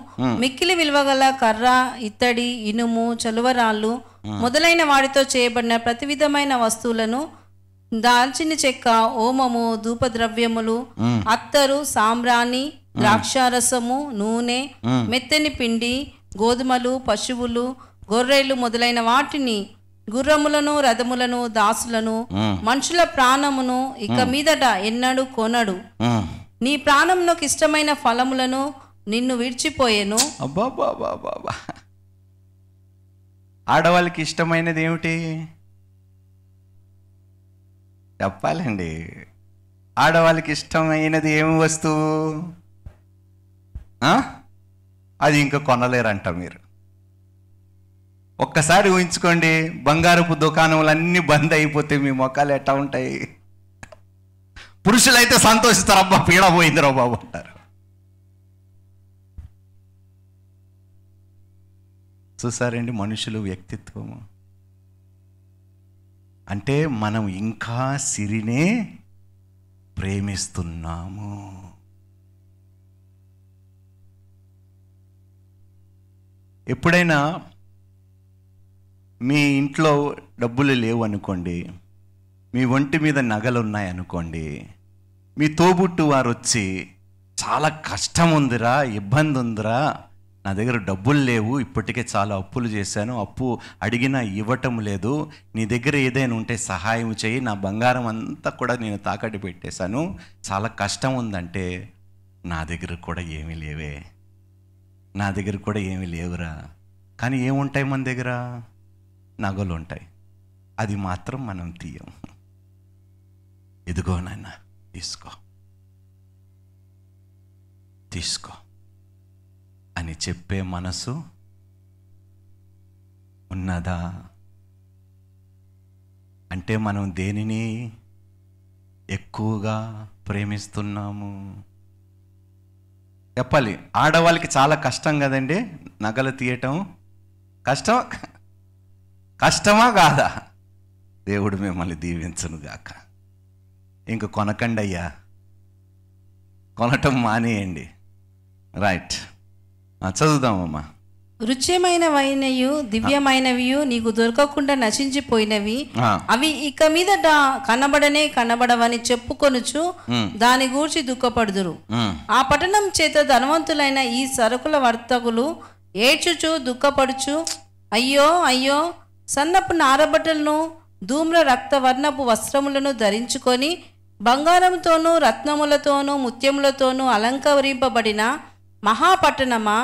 మిక్కిలి విలువగల కర్ర, ఇత్తడి, ఇనుము, చలువరాళ్ళు మొదలైన వాటితో చేయబడిన ప్రతి విధమైన వస్తువులను, దాల్చిన చెక్క, ఓమము, ధూపద్రవ్యములు, అత్తరు, సాంబ్రాణి, ద్రాక్షారసము, నూనె, మెత్తని పిండి, గోధుమలు, పశువులు, గొర్రెలు మొదలైన వాటిని, గుర్రములను, రథములను, దాసులను, మనుషుల ప్రాణమును ఇక మీదట ఎన్నడు కొనడు. నీ ప్రాణంలోకి ఇష్టమైన ఫలములను నిన్ను విడిచిపోయేను. అబ్బాబాబాబా, ఆడవాళ్ళకి ఇష్టమైనది ఏమిటి చెప్పాలండి? ఆడవాళ్ళకి ఇష్టమైనది ఏమి వస్తువు? అది ఇంకా కొనలేరంట. మీరు ఒక్కసారి ఊహించుకోండి, బంగారపు దుకాణములన్నీ బంద్ అయిపోతే మీ మొఖాలు ఎట్లా ఉంటాయి? పురుషులైతే సంతోషిస్తారు, అబ్బా పీడ పోయిందిరా బాబు అంటారు. చూసారండి మనుషులు వ్యక్తిత్వము. అంటే మనం ఇంకా సిరినే ప్రేమిస్తున్నాము. ఎప్పుడైనా మీ ఇంట్లో డబ్బులు లేవు అనుకోండి, మీ ఒంటి మీద నగలు ఉన్నాయనుకోండి, మీ తోబుట్టు వారు వచ్చి చాలా కష్టం ఉందిరా, ఇబ్బంది ఉందిరా, నా దగ్గర డబ్బులు లేవు, ఇప్పటికే చాలా అప్పులు చేశాను, అప్పు అడిగినా ఇవ్వటం లేదు, నీ దగ్గర ఏదైనా ఉంటే సహాయం చేయి, నా బంగారం అంతా కూడా నేను తాకట్టు పెట్టేశాను, చాలా కష్టం ఉందంటే నా దగ్గర కూడా ఏమీ లేవే, నా దగ్గర కూడా ఏమీ లేవురా. కానీ ఏముంటాయి మన దగ్గర? నగలు ఉంటాయి. అది మాత్రం మనం తీయం. ఇదిగో నాన్న తీసుకో తీసుకో అని చెప్పే మనసు ఉన్నదా? అంటే మనం దేనిని ఎక్కువగా ప్రేమిస్తున్నాము? చెప్పాలి. ఆడవాళ్ళకి చాలా కష్టం కదండి నగలు తీయటం. కష్టం కష్టమా కాదా? దేవుడు మిమ్మల్ని దీవించను గాక. ఇంక కొనకండి అయ్యా, కొనటం మానేయండి. రైట్, చదువుదామమ్మా. రుచ్యమైన వైనయు దివ్యమైనవియు నీకు దొరకకుండా నశించిపోయినవి, అవి ఇక మీదట కనబడనే కనబడవని చెప్పుకొనుచు దాని గూర్చి దుఃఖపడుదురు. ఆ పట్టణం చేత ధనవంతులైన ఈ సరుకుల వర్తకులు ఏడ్చుచు దుఃఖపడుచు, అయ్యో అయ్యో, సన్నపు నారబట్టలను ధూమ్ర రక్తవర్ణపు వస్త్రములను ధరించుకొని బంగారంతోనూ రత్నములతోనూ ముత్యములతోనూ అలంకరింపబడిన మహాపట్టణమా,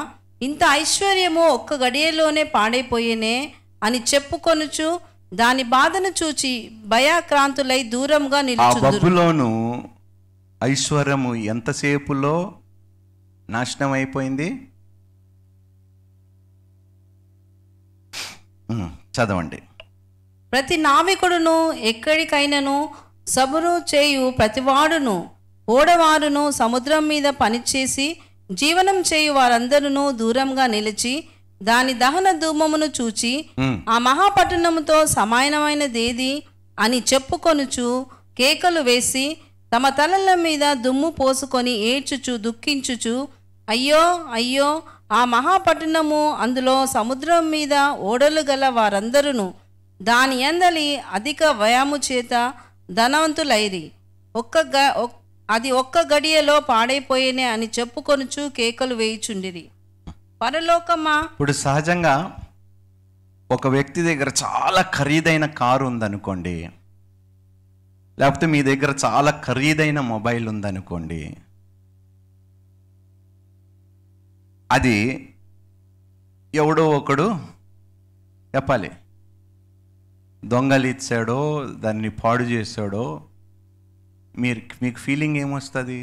ఇంత ఐశ్వర్యము ఒక్క గడియలోనే పాడైపోయేనే అని చెప్పుకొనుచు దాని బాధను చూచి భయాక్రాంతులై దూరంగా నిలుచుదురు. ఆ బబులోను ఐశ్వర్యము ఎంతసేపులో నాశనం అయిపోయింది? చదవండి. ప్రతి నావికుడును ఎక్కడికైనాను సబురు చేయు ప్రతివాడును ఓడవారును సముద్రం మీద పనిచేసి జీవనం చేయు వారందరూ దూరంగా నిలిచి దాని దహన ధూమమును చూచి ఆ మహాపట్టణముతో సమానమైనదేది అని చెప్పుకొనుచు కేకలు వేసి తమ తలల మీద దుమ్ము పోసుకొని ఏడ్చుచు దుఃఖించుచు, అయ్యో అయ్యో, ఆ మహాపట్టణము అందులో సముద్రం మీద ఓడలు గల వారందరూ దాని అందలి అధిక వ్యయము చేత ధనవంతులైరి, ఒక్క అది ఒక్క గడియలో పాడైపోయేనే అని చెప్పుకొనుచు కేకలు వేయుచుండిరి. పరలోకమా. ఇప్పుడు సహజంగా ఒక వ్యక్తి దగ్గర చాలా ఖరీదైన కారు ఉందనుకోండి, లేకపోతే మీ దగ్గర చాలా ఖరీదైన మొబైల్ ఉందనుకోండి, అది ఎవడో ఒకడు చెప్పాలి దొంగలిచ్చాడో దాన్ని పాడు చేశాడో, మీరు మీకు ఫీలింగ్ ఏమొస్తుంది?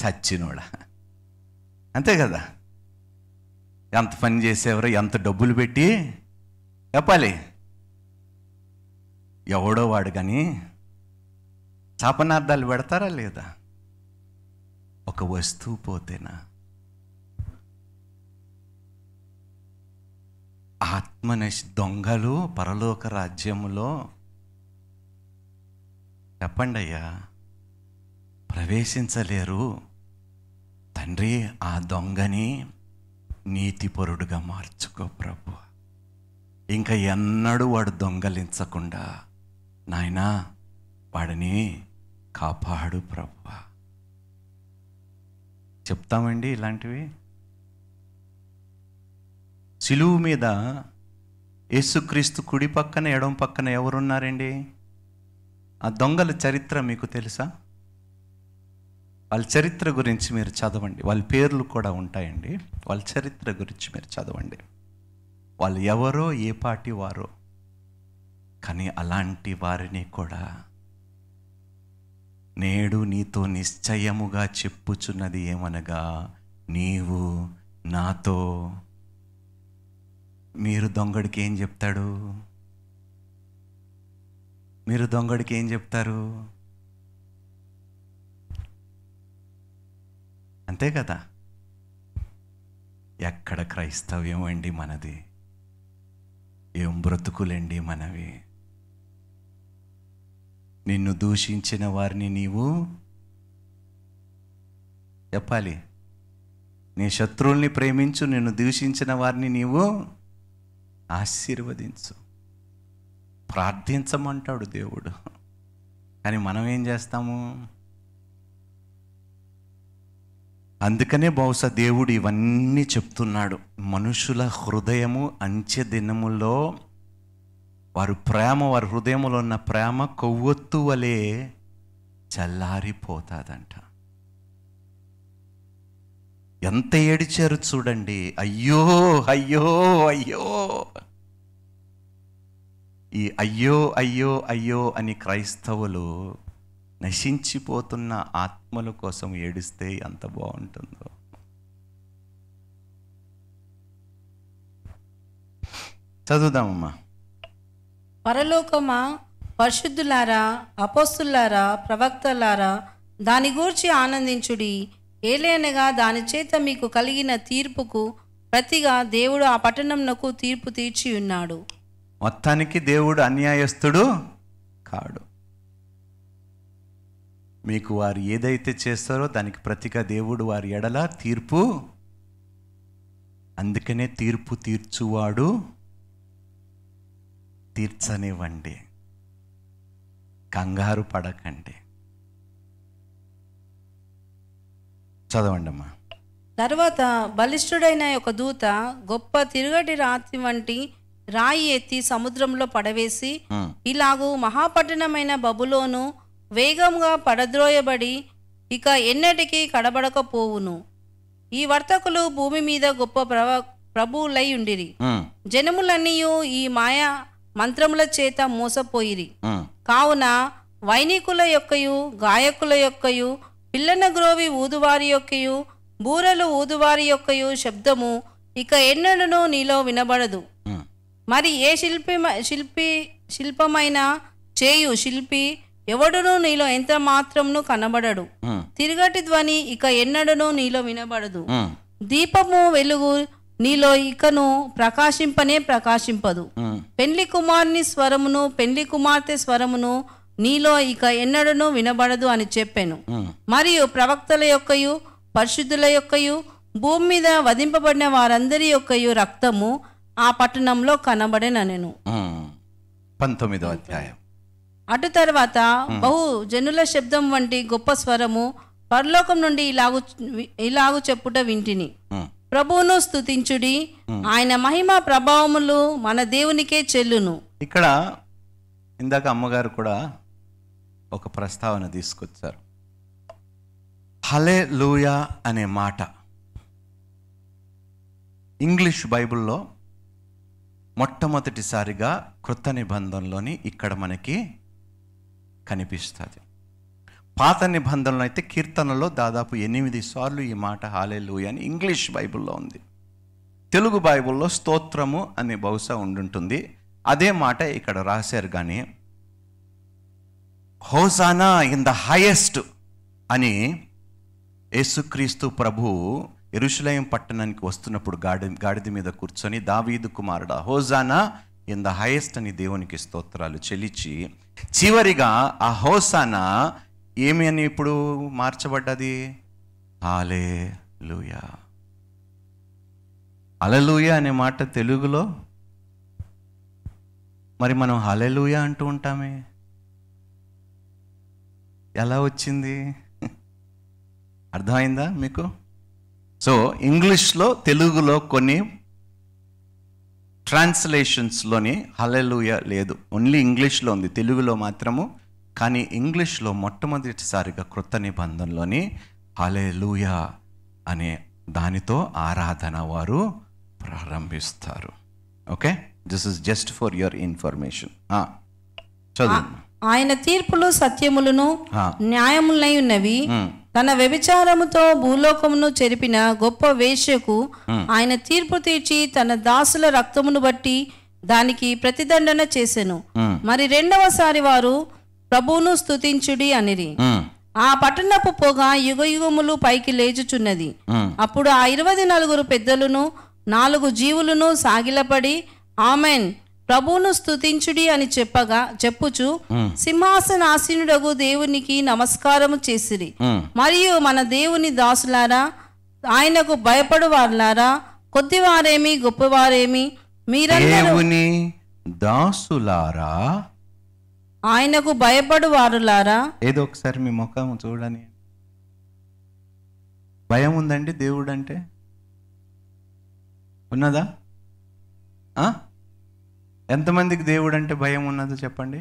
చచ్చినోడా, అంతే కదా. ఎంత పని చేసేవారు, ఎంత డబ్బులు పెట్టి చెప్పాలి ఎవడో వాడు. కానీ శాపనార్థాలు పెడతారా లేదా? ఒక వస్తువు పోతేనా? ఆత్మని దొంగలు పరలోక రాజ్యములో చెప్పండి అయ్యా ప్రవేశించలేరు. తండ్రి, ఆ దొంగని నీతిపరుడుగా మార్చుకో ప్రభు. ఇంకా ఎన్నడూ వాడు దొంగలించకుండా నాయనా వాడిని కాపాడు ప్రభు. చెప్తామండి ఇలాంటివి. సిలువు మీద యేసుక్రీస్తు కుడి పక్కన ఎడమ పక్కన ఎవరున్నారండి? ఆ దొంగల చరిత్ర మీకు తెలుసా? వాళ్ళ చరిత్ర గురించి మీరు చదవండి. వాళ్ళ పేర్లు కూడా ఉంటాయండి. వాళ్ళ చరిత్ర గురించి మీరు చదవండి. వాళ్ళు ఎవరో, ఏ పాటి వారో. కానీ అలాంటి వారిని కూడా నేడు నీతో నిశ్చయముగా చెప్పుచున్నది ఏమనగా, నీవు నాతో. మీరు దొంగడికి ఏం చెప్తాడు? మీరు దొంగడికి ఏం చెప్తారు? అంతే కదా. ఎక్కడ క్రైస్తవ్యం అండి మనది, ఏం బ్రతుకులండి మనవి. నిన్ను దూషించిన వారిని నీవు చెప్పాలి, నీ శత్రువుల్ని ప్రేమించు, నిన్ను దూషించిన వారిని నీవు ఆశీర్వదించు, ప్రార్థించమంటాడు దేవుడు. కానీ మనం ఏం చేస్తాము? అందుకనే బహుశా దేవుడు ఇవన్నీ చెప్తున్నాడు. మనుషుల హృదయము అంచె దినములో వారు ప్రేమ, వారి హృదయములో ఉన్న ప్రేమ కొవ్వొత్తు వలె చల్లారిపోతాదంట. ఎంత ఏడిచారు చూడండి, అయ్యో అయ్యో అయ్యో. ఈ అయ్యో అయ్యో అయ్యో అని క్రైస్తవులు నశించిపోతున్న ఆత్మల కోసం ఏడిస్తే ఎంత బాగుంటుందో. చదువుదామమ్మా. పరలోకమా, పరిశుద్ధులారా, అపొస్తలులారా, ప్రవక్తలారా, దాని గూర్చి ఆనందించుడి, ఏలేనగా దాని చేత మీకు కలిగిన తీర్పుకు ప్రతిగా దేవుడు ఆ పట్టణంనకు తీర్పు తీర్చి ఉన్నాడు. మొత్తానికి దేవుడు అన్యాయస్తుడు కాడు. మీకు వారు ఏదైతే చేస్తారో దానికి ప్రతిగా దేవుడు వారి ఎడల తీర్పు. అందుకనే తీర్పు తీర్చువాడు తీర్చనివ్వండి, కంగారు పడకండి. చదవండమ్మా. తర్వాత బలిష్ఠుడైన ఒక దూత గొప్ప తిరుగటి రాతి వంటి రాయి ఎత్తి సముద్రంలో పడవేసి, ఇలాగూ మహాపట్టణమైన బబులోను వేగంగా పడద్రోయబడి ఇక ఎన్నటికీ కడబడకపోవును. ఈ వర్తకులు భూమి మీద గొప్ప ప్రవ ప్రభువులై ఉండిరి. జనములన్నీయు ఈ మాయా మంత్రముల చేత మోసపోయిరి. కావున వైనికుల యొక్కయు, గాయకుల యొక్కయు, పిల్లన గ్రోవి ఊదువారి యొక్కయు, బూరలు ఊదువారి యొక్కయు శబ్దము ఇక ఎన్నడను నీలో వినబడదు. మరి ఏ శిల్పి శిల్పి శిల్పమైన చేయు శిల్పి ఎవడునూ నీలో ఎంత మాత్రమును కనబడడు. తిరుగటి ధ్వని ఇక ఎన్నడను నీలో వినబడదు. దీపము వెలుగు నీలో ఇకను ప్రకాశింపనే ప్రకాశింపదు. పెండ్లి కుమారుని స్వరమును, పెండ్లి కుమార్తె స్వరమును నీలో ఇక ఎన్నడను వినబడదు అని చెప్పాను. మరియు ప్రవక్తల యొక్కయు, పరిశుద్ధుల యొక్కయు, భూమి మీద వధింపబడిన వారందరి యొక్కయు రక్తము ఆ పట్టణంలో కనబడెనెను. పంతొమ్మిదో అధ్యాయం. అటు తర్వాత బహు జనుల శబ్దం వంటి గొప్ప స్వరము పరలోకం నుండి ఇలాగు ఇలాగు చెప్పుట వింటిని, ప్రభువును స్తుతించుడి, ఆయన మహిమ ప్రభావములు మన దేవునికే చెల్లును. ఇక్కడ ఇందాక అమ్మగారు కూడా ఒక ప్రస్తావన తీసుకొచ్చారు. హల్లెలూయా అనే మాట ఇంగ్లీష్ బైబిల్లో మొట్టమొదటిసారిగా కృత నిబంధనలోని ఇక్కడ మనకి కనిపిస్తుంది. పాత నిబంధనలో అయితే కీర్తనలో దాదాపు ఎనిమిది సార్లు ఈ మాట హల్లెలూయా అని ఇంగ్లీష్ బైబిల్లో ఉంది. తెలుగు బైబిల్లో స్తోత్రము అనే బహుశా ఉండుంటుంది, అదే మాట ఇక్కడ రాశారు. కానీ హోసానా ఇన్ ద హైయెస్ట్ అని యేసుక్రీస్తు ప్రభువు యెరూషలేము పట్టణానికి వస్తున్నప్పుడు గాడి గాడిద మీద కూర్చొని, దావీదు కుమారుడా హోసానా ఇన్ ద హైయెస్ట్ అని దేవునికి స్తోత్రాలు చెల్లించి, చివరిగా ఆ హోసానా ఏమి అని ఇప్పుడు మార్చబడ్డది, హల్లెలూయా. హల్లెలూయా అనే మాట తెలుగులో, మరి మనం హల్లెలూయా అంటూ ఉంటామే, ఎలా వచ్చింది? అర్థమైందా మీకు? సో ఇంగ్లీష్లో తెలుగులో కొన్ని ట్రాన్స్లేషన్స్లోని హల్లెలూయా లేదు, ఓన్లీ ఇంగ్లీష్లో ఉంది, తెలుగులో మాత్రము. కానీ ఇంగ్లీష్లో మొట్టమొదటిసారిగా కృత నిబంధనలోని హల్లెలూయా అనే దానితో ఆరాధన వారు ప్రారంభిస్తారు. Okay, this is just for your information. చదువు. ఆయన తీర్పులు సత్యములను న్యాయములై ఉన్నవి. తన వ్యభిచారముతో భూలోకమును చెరిపిన గొప్ప వేశ్యకు ఆయన తీర్పు తీర్చి తన దాసుల రక్తమును బట్టి దానికి ప్రతిదండన చేసెను. మరి రెండవసారి వారు ప్రభువును స్తుతించుడి అనిరి. ఆ పట్టణపు పొగ యుగ యుగములు పైకి లేచుచున్నది. అప్పుడు ఆ ఇరవై నలుగురు పెద్దలను నాలుగు జీవులను సాగిలపడి ఆమెన్, ప్రభువును స్తుతించుడి అని చెప్పగా చెప్పుచు సింహాసనాసీనుడగు దేవునికి నమస్కారము చేసిరి. మరియు మన దేవుని దాసులారా, ఆయనకు భయపడు వారులారా, కొద్దివారేమి గొప్పవారేమి, మీరందరూ దాసులారా, ఆయనకు భయపడు వారులారా. ఏదో ఒకసారి మీ ముఖం చూడని భయం ఉందండి దేవుడు అంటే ఉన్నదా? ఎంతమందికి దేవుడు అంటే భయం ఉన్నదో చెప్పండి.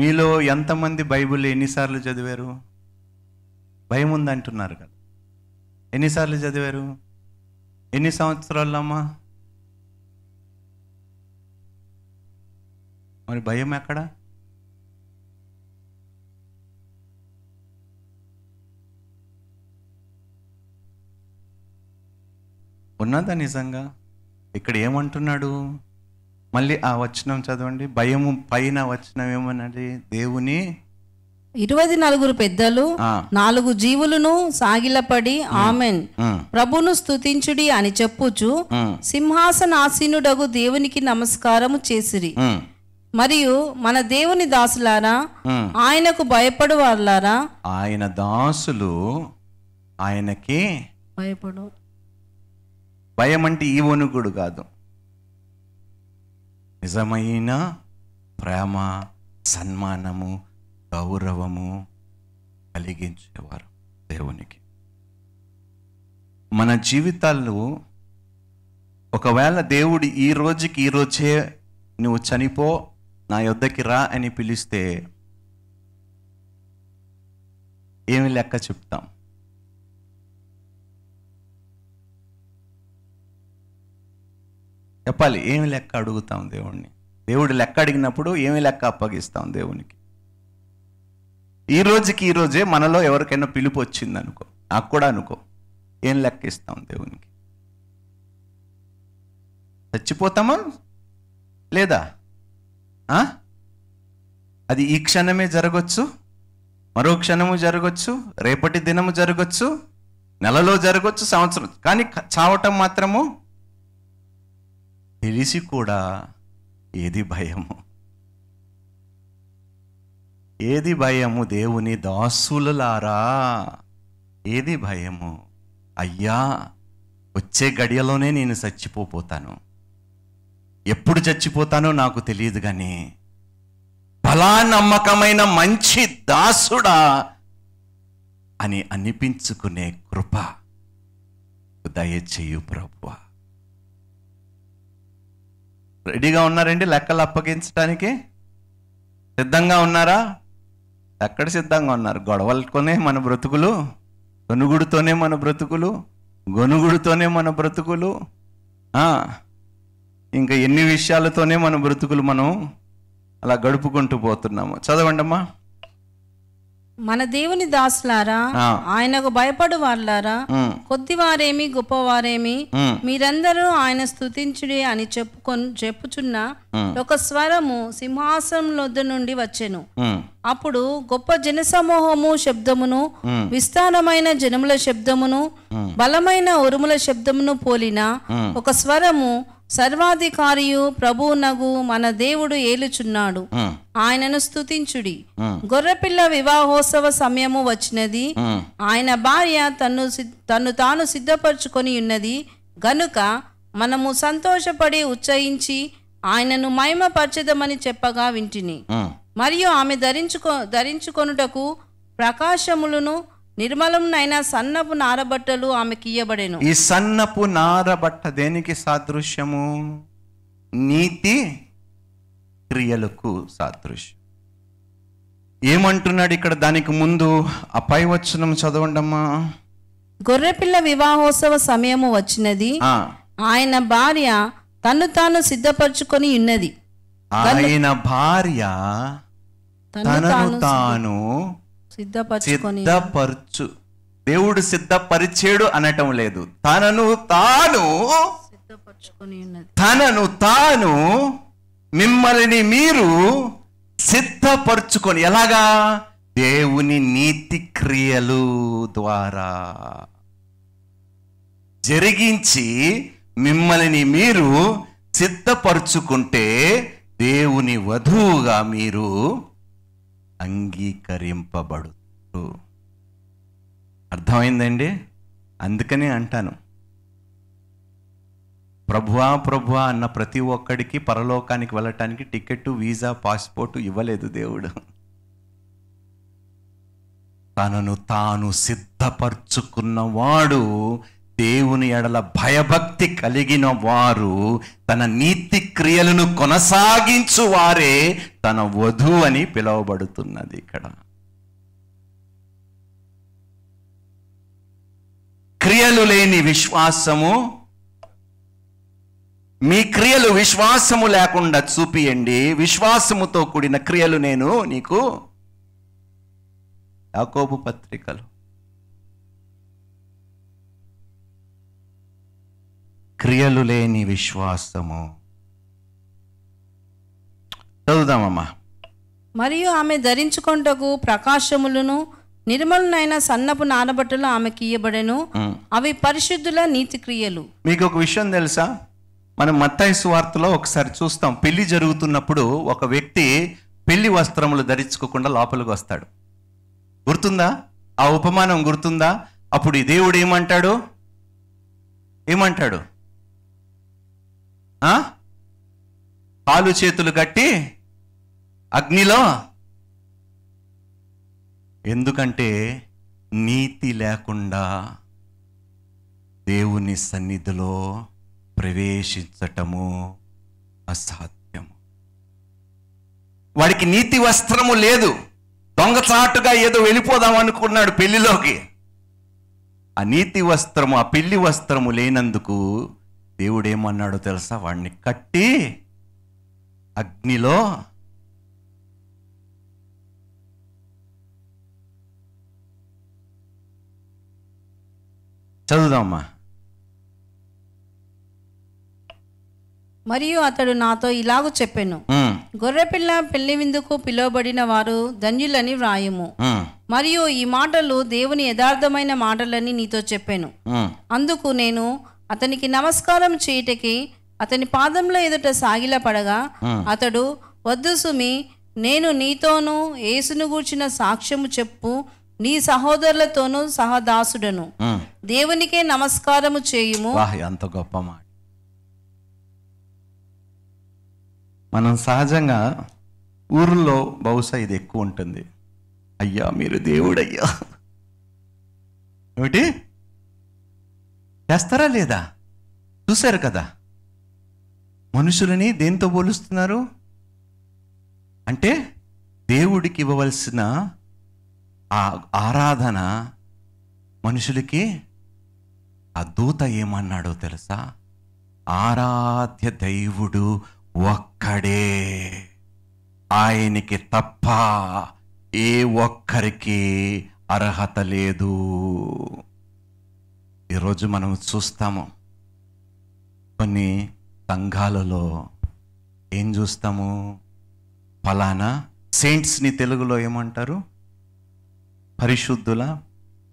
మీలో ఎంతమంది బైబిల్ ఎన్నిసార్లు చదివారు? భయం ఉందంటున్నారు కదా, ఎన్నిసార్లు చదివారు? ఎన్ని సంవత్సరాల్లో అమ్మా? మరి భయం ఎక్కడ? ఉన్నదా నిజంగా? ఇక్కడ ఏమంటున్నాడు? మళ్ళీ ఆ వచనం చదవండి, భయము పైన వచనం ఏమన్నది? దేవుని ఇరవై నలుగురు పెద్దలు నాలుగు జీవులను సాగిలపడి ఆమెన్, ప్రభువును స్తుతించుడి అని చెప్పుచు సింహాసనాసీనుడగు దేవునికి నమస్కారము చేసిరి. మరియు మన దేవుని దాసులారా, ఆయనకు భయపడు వారులారా, ఆయన దాసులు ఆయనకి భయపడు. భయం అంటే ఈ వణుకుడు కాదు, నిజమైన ప్రేమ, సన్మానము, గౌరవము కలిగించేవారు దేవునికి. మన జీవితాల్లో ఒకవేళ దేవుడు ఈ రోజుకి ఈరోజే నువ్వు చనిపో, నా యొద్దకి రా అని పిలిస్తే ఏమి లెక్క చెప్తాం? చెప్పాలి, ఏమి లెక్క అడుగుతాం దేవుణ్ణి? దేవుడు లెక్క అడిగినప్పుడు ఏమి లెక్క అప్పగిస్తాం దేవునికి? ఈ రోజుకి ఈరోజే మనలో ఎవరికైనా పిలుపు వచ్చింది అనుకో, నాకు కూడా అనుకో, ఏం లెక్క ఇస్తాం దేవునికి? చచ్చిపోతామా లేదా? అది ఈ క్షణమే జరగచ్చు, మరో క్షణము జరగచ్చు, రేపటి దినము జరగచ్చు, నెలలో జరగచ్చు, సంవత్సరం. కానీ చావటం మాత్రము తెలిసి కూడా ఏది భయము? ఏది భయము? దేవుని దాసులారా ఏది భయము? అయ్యా, వచ్చే గడియలోనే నేను చచ్చిపోతాను, ఎప్పుడు చచ్చిపోతానో నాకు తెలియదు, కానీ బలా నమ్మకమైన మంచి దాసుడా అని అనిపించుకునే కృప దయచేయు ప్రభువా. రెడీగా ఉన్నారండి లెక్కలు అప్పగించడానికి? సిద్ధంగా ఉన్నారా? ఎక్కడ సిద్ధంగా ఉన్నారు? గొడవలతోనే మన బ్రతుకులు, గొనుగుడుతోనే మన బ్రతుకులు, గొనుగుడుతోనే మన బ్రతుకులు, ఇంకా ఎన్ని విషయాలతోనే మన బ్రతుకులు మనం అలా గడుపుకుంటూ పోతున్నాము. చదవండమ్మా. మన దేవుని దాసులారా, ఆయనకు భయపడు వాళ్ళారా, కొద్దివారేమి గొప్పవారేమి, మీరందరూ ఆయన స్తుతించుడి అని చెప్పుకొ చెప్పుచున్న ఒక స్వరము సింహాసనంలొద్ద నుండి వచ్చెను. అప్పుడు గొప్ప జనసమూహము శబ్దమును, విస్తారమైన జనముల శబ్దమును, బలమైన ఉరుముల శబ్దమును పోలిన ఒక స్వరము, సర్వాధికారియు ప్రభువునగు మన దేవుడు ఏలుచున్నాడు, ఆయనను స్తుతించుడి. గొర్రెపిల్ల వివాహోత్సవ సమయము వచ్చినది, ఆయన భార్య తన్ను తన్ను తాను సిద్ధపరచుకొని ఉన్నది గనుక మనము సంతోషపడి ఉత్సహించి ఆయనను మహిమ పరచదమని చెప్పగా వింటిని. మరియు ఆమె ధరించుకో ధరించుకొనుటకు ప్రకాశములను నిర్మలమునైన సన్నపు నారబట్టలు ఆమెకి ఇయ్యబడెను. ఈ సన్నపు నారబట్ట దేనికి సాదృశ్యము? నీతి క్రియలకు సాదృశ్యం. ఏమంటున్నాడు ఇక్కడ? దానికి ముందు ఆ పై వచనం చదవండమ్మా. గొర్రెపిల్ల వివాహోత్సవ సమయము వచ్చినది, ఆయన భార్య తను తాను సిద్ధపరచుకొని ఉన్నది. ఆయన భార్య తనను తాను సిద్ధపరచు. దేవుడు సిద్ధపరిచాడు అనటం లేదు, తనను తాను సిద్ధపరచుకొని ఉన్నది. తనను తాను, మిమ్మల్ని మీరు సిద్ధపరచుకొని. ఎలాగా? దేవుని నీతి క్రియలు ద్వారా జరిగించి మిమ్మల్ని మీరు సిద్ధపరుచుకుంటే దేవుని వధువుగా మీరు అంగీకరింపబడుతూ. అర్థమైందండి? అందుకనే అంటాను, ప్రభువా ప్రభువా అన్న ప్రతి ఒక్కడికి పరలోకానికి వెళ్ళటానికి టికెట్, వీసా, పాస్పోర్టు ఇవ్వలేదు దేవుడు. తనను తాను సిద్ధపరుచుకున్నవాడు, దేవుని ఎడల భయభక్తి కలిగిన వారు, తన నీతి క్రియలను కొనసాగించు వారే తన వధువు అని పిలువబడుతున్నది ఇక్కడ. క్రియలు లేని విశ్వాసము, మీ క్రియలు విశ్వాసము లేకుండా చూపియండి, విశ్వాసముతో కూడిన క్రియలు నేను నీకు, యాకోబు పత్రికలు. క్రియలు లేని విశ్వాసము చదువుదామమ్మా. మరియు ఆమె ధరించుకొంటకు ప్రకాశములను నిర్మలనైన సన్నపు నానబట్టలు ఆమెకి ఇయ్యబడెను, అవి పరిశుద్ధుల నీతి క్రియలు. మీకు ఒక విషయం తెలుసా? మనం మత్తయి సువార్తలో ఒకసారి చూస్తాం, పెళ్లి జరుగుతున్నప్పుడు ఒక వ్యక్తి పెళ్లి వస్త్రములు ధరించుకోకుండా లోపలికి వస్తాడు. గుర్తుందా? ఆ ఉపమానం గుర్తుందా? అప్పుడు ఈ దేవుడు ఏమంటాడు ఏమంటాడు కాలు చేతులు కట్టి అగ్నిలో. ఎందుకంటే నీతి లేకుండా దేవుని సన్నిధిలో ప్రవేశించటము అసాధ్యము. వాడికి నీతి వస్త్రము లేదు. దొంగచాటుగా ఏదో వెళ్ళిపోదాం అనుకున్నాడు పెళ్లిలోకి. ఆ నీతి వస్త్రము, ఆ పెళ్లి వస్త్రము లేనందుకు దేవుడు ఏమన్నాడో తెలుసా? వాడిని కట్టి అగ్నిలో. చదువుదామా. మరియు అతడు నాతో ఇలాగ చెప్పెను, గొర్రెపిల్ల పెళ్లి విందుకు పిలువబడిన వారు ధన్యులని వ్రాయము. మరియు ఈ మాటలు దేవుని యథార్థమైన మాటలని నీతో చెప్పెను. అందుకు నేను అతనికి నమస్కారం చేయుటకి అతని పాదముల ఎదుట సాగిల పడగా, అతడు వద్దు సుమి, నేను నీతోనూ యేసును గూర్చిన సాక్ష్యము చెప్పు, నీ సహోదరులతోనూ సహదాసుడను, దేవునికే నమస్కారము చేయుము. అంత గొప్ప మాట. మనం సహజంగా ఊర్లో బహుశా ఇది ఎక్కువ ఉంటుంది, అయ్యా మీరు దేవుడయ్యా ఏమిటి చేస్తారా లేదా? చూశారు కదా మనుషులని దేంతో పోలుస్తున్నారు అంటే, దేవుడికి ఇవ్వవలసిన ఆ ఆరాధన మనుషులకి. ఆ దూత ఏమన్నాడో తెలుసా? ఆరాధ్య దైవుడు ఒక్కడే, ఆయనకి తప్ప ఏ ఒక్కరికి అర్హత లేదు. ఈరోజు మనం చూస్తాము కొన్ని సంఘాలలో ఏం చూస్తాము, ఫలానా సెయింట్స్ని తెలుగులో ఏమంటారు? పరిశుద్ధుల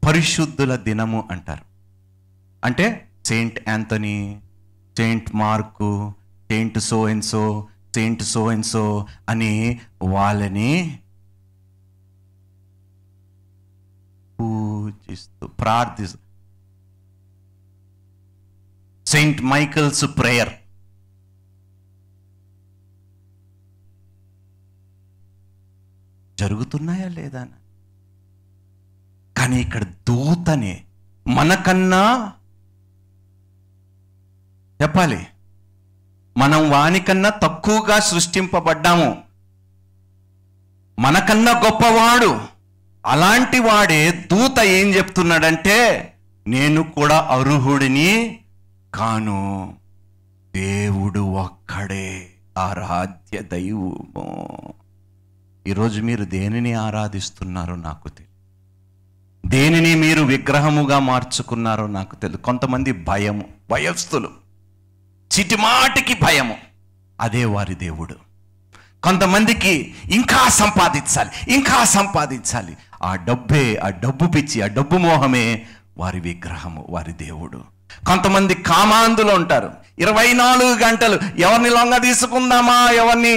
పరిశుద్ధుల దినము అంటారు. అంటే saint Anthony, saint Mark, saint so and so, saint so and so అని వాళ్ళని పూజిస్తూ ప్రార్థిస్తూ, సెయింట్ మైకల్స్ ప్రేయర్, జరుగుతున్నాయా లేదా? కానీ ఇక్కడ దూతనే మనకన్నా చెప్పాలి, మనం వానికన్నా తక్కువగా సృష్టింపబడ్డాము, మనకన్నా గొప్పవాడు. అలాంటి వాడే దూత ఏం చెప్తున్నాడంటే, నేను కూడా అర్హుడిని కాను, దేవుడు ఒక్కడే ఆరాధ్య దైవము. ఈరోజు మీరు దేనిని ఆరాధిస్తున్నారో నాకు తెలియదు, దేనిని మీరు విగ్రహముగా మార్చుకున్నారో నాకు తెలియదు. కొంతమంది భయము, భయస్థులు, చిటిమాటికి భయము, అదే వారి దేవుడు. కొంతమందికి ఇంకా సంపాదించాలి ఇంకా సంపాదించాలి ఆ డబ్బే, ఆ డబ్బు పిచ్చి, ఆ డబ్బు మోహమే వారి విగ్రహము, వారి దేవుడు. కొంతమంది కామాంధులు ఉంటారు, ఇరవై నాలుగు గంటలు ఎవరిని లొంగ తీసుకుందామా, ఎవరిని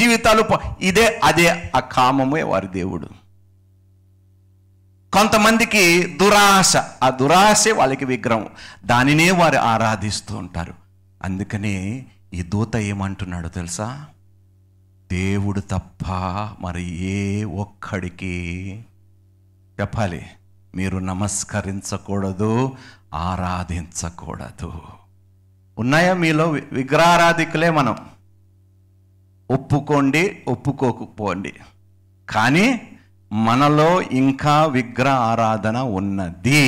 జీవితాలు ఇదే అదే ఆ కామమే వారి దేవుడు. కొంతమందికి దురాశ, ఆ దురాశే వాళ్ళకి విగ్రహం, దానినే వారు ఆరాధిస్తూ ఉంటారు. అందుకనే ఈ దూత ఏమంటున్నాడో తెలుసా, దేవుడు తప్ప మరి ఏ ఒక్కడికి చెప్పాలి మీరు నమస్కరించకూడదు, ఆరాధించకూడదు. ఉన్నాయా మీలో విగ్రహారాధికులే? మనం ఒప్పుకోండి, ఒప్పుకోకపోండి, కానీ మనలో ఇంకా విగ్రహ ఆరాధన ఉన్నది.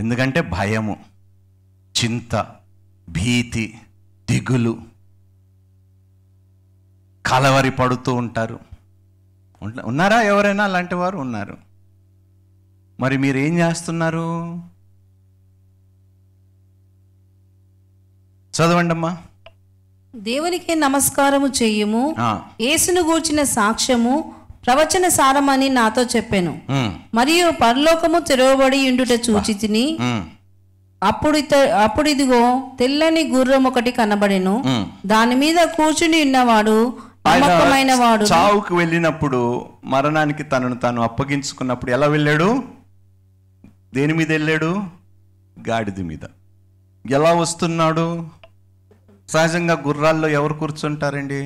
ఎందుకంటే భయము, చింత, భీతి, దిగులు, కలవరి పడుతూ ఉంటారు. ఉన్నారా ఎవరైనా అలాంటి వారు? ఉన్నారు. మరి మీరేం చేస్తున్నారు? చదవండి అమ్మా. దేవునికి నమస్కారము చేయుము, యేసును గూర్చిన సాక్ష్యము ప్రవచన సారమని నాతో చెప్పాను, మరియు పరలోకము తెరవబడి ఉండుట చూచితిని. అప్పుడు అప్పుడు ఇదిగో తెల్లని గుర్రం ఒకటి కనబడెను, దాని మీద కూర్చుని ఉన్నవాడు నమ్మకమైన వాడు. చావుకు వెళ్ళినప్పుడు, మరణానికి తనను తాను అప్పగించుకున్నప్పుడు ఎలా వెళ్ళాడు? దేని మీద వెళ్ళాడు? గాడిద మీద. ఎలా వస్తున్నాడు? సహజంగా గుర్రాల్లో ఎవరు కూర్చుంటారండి?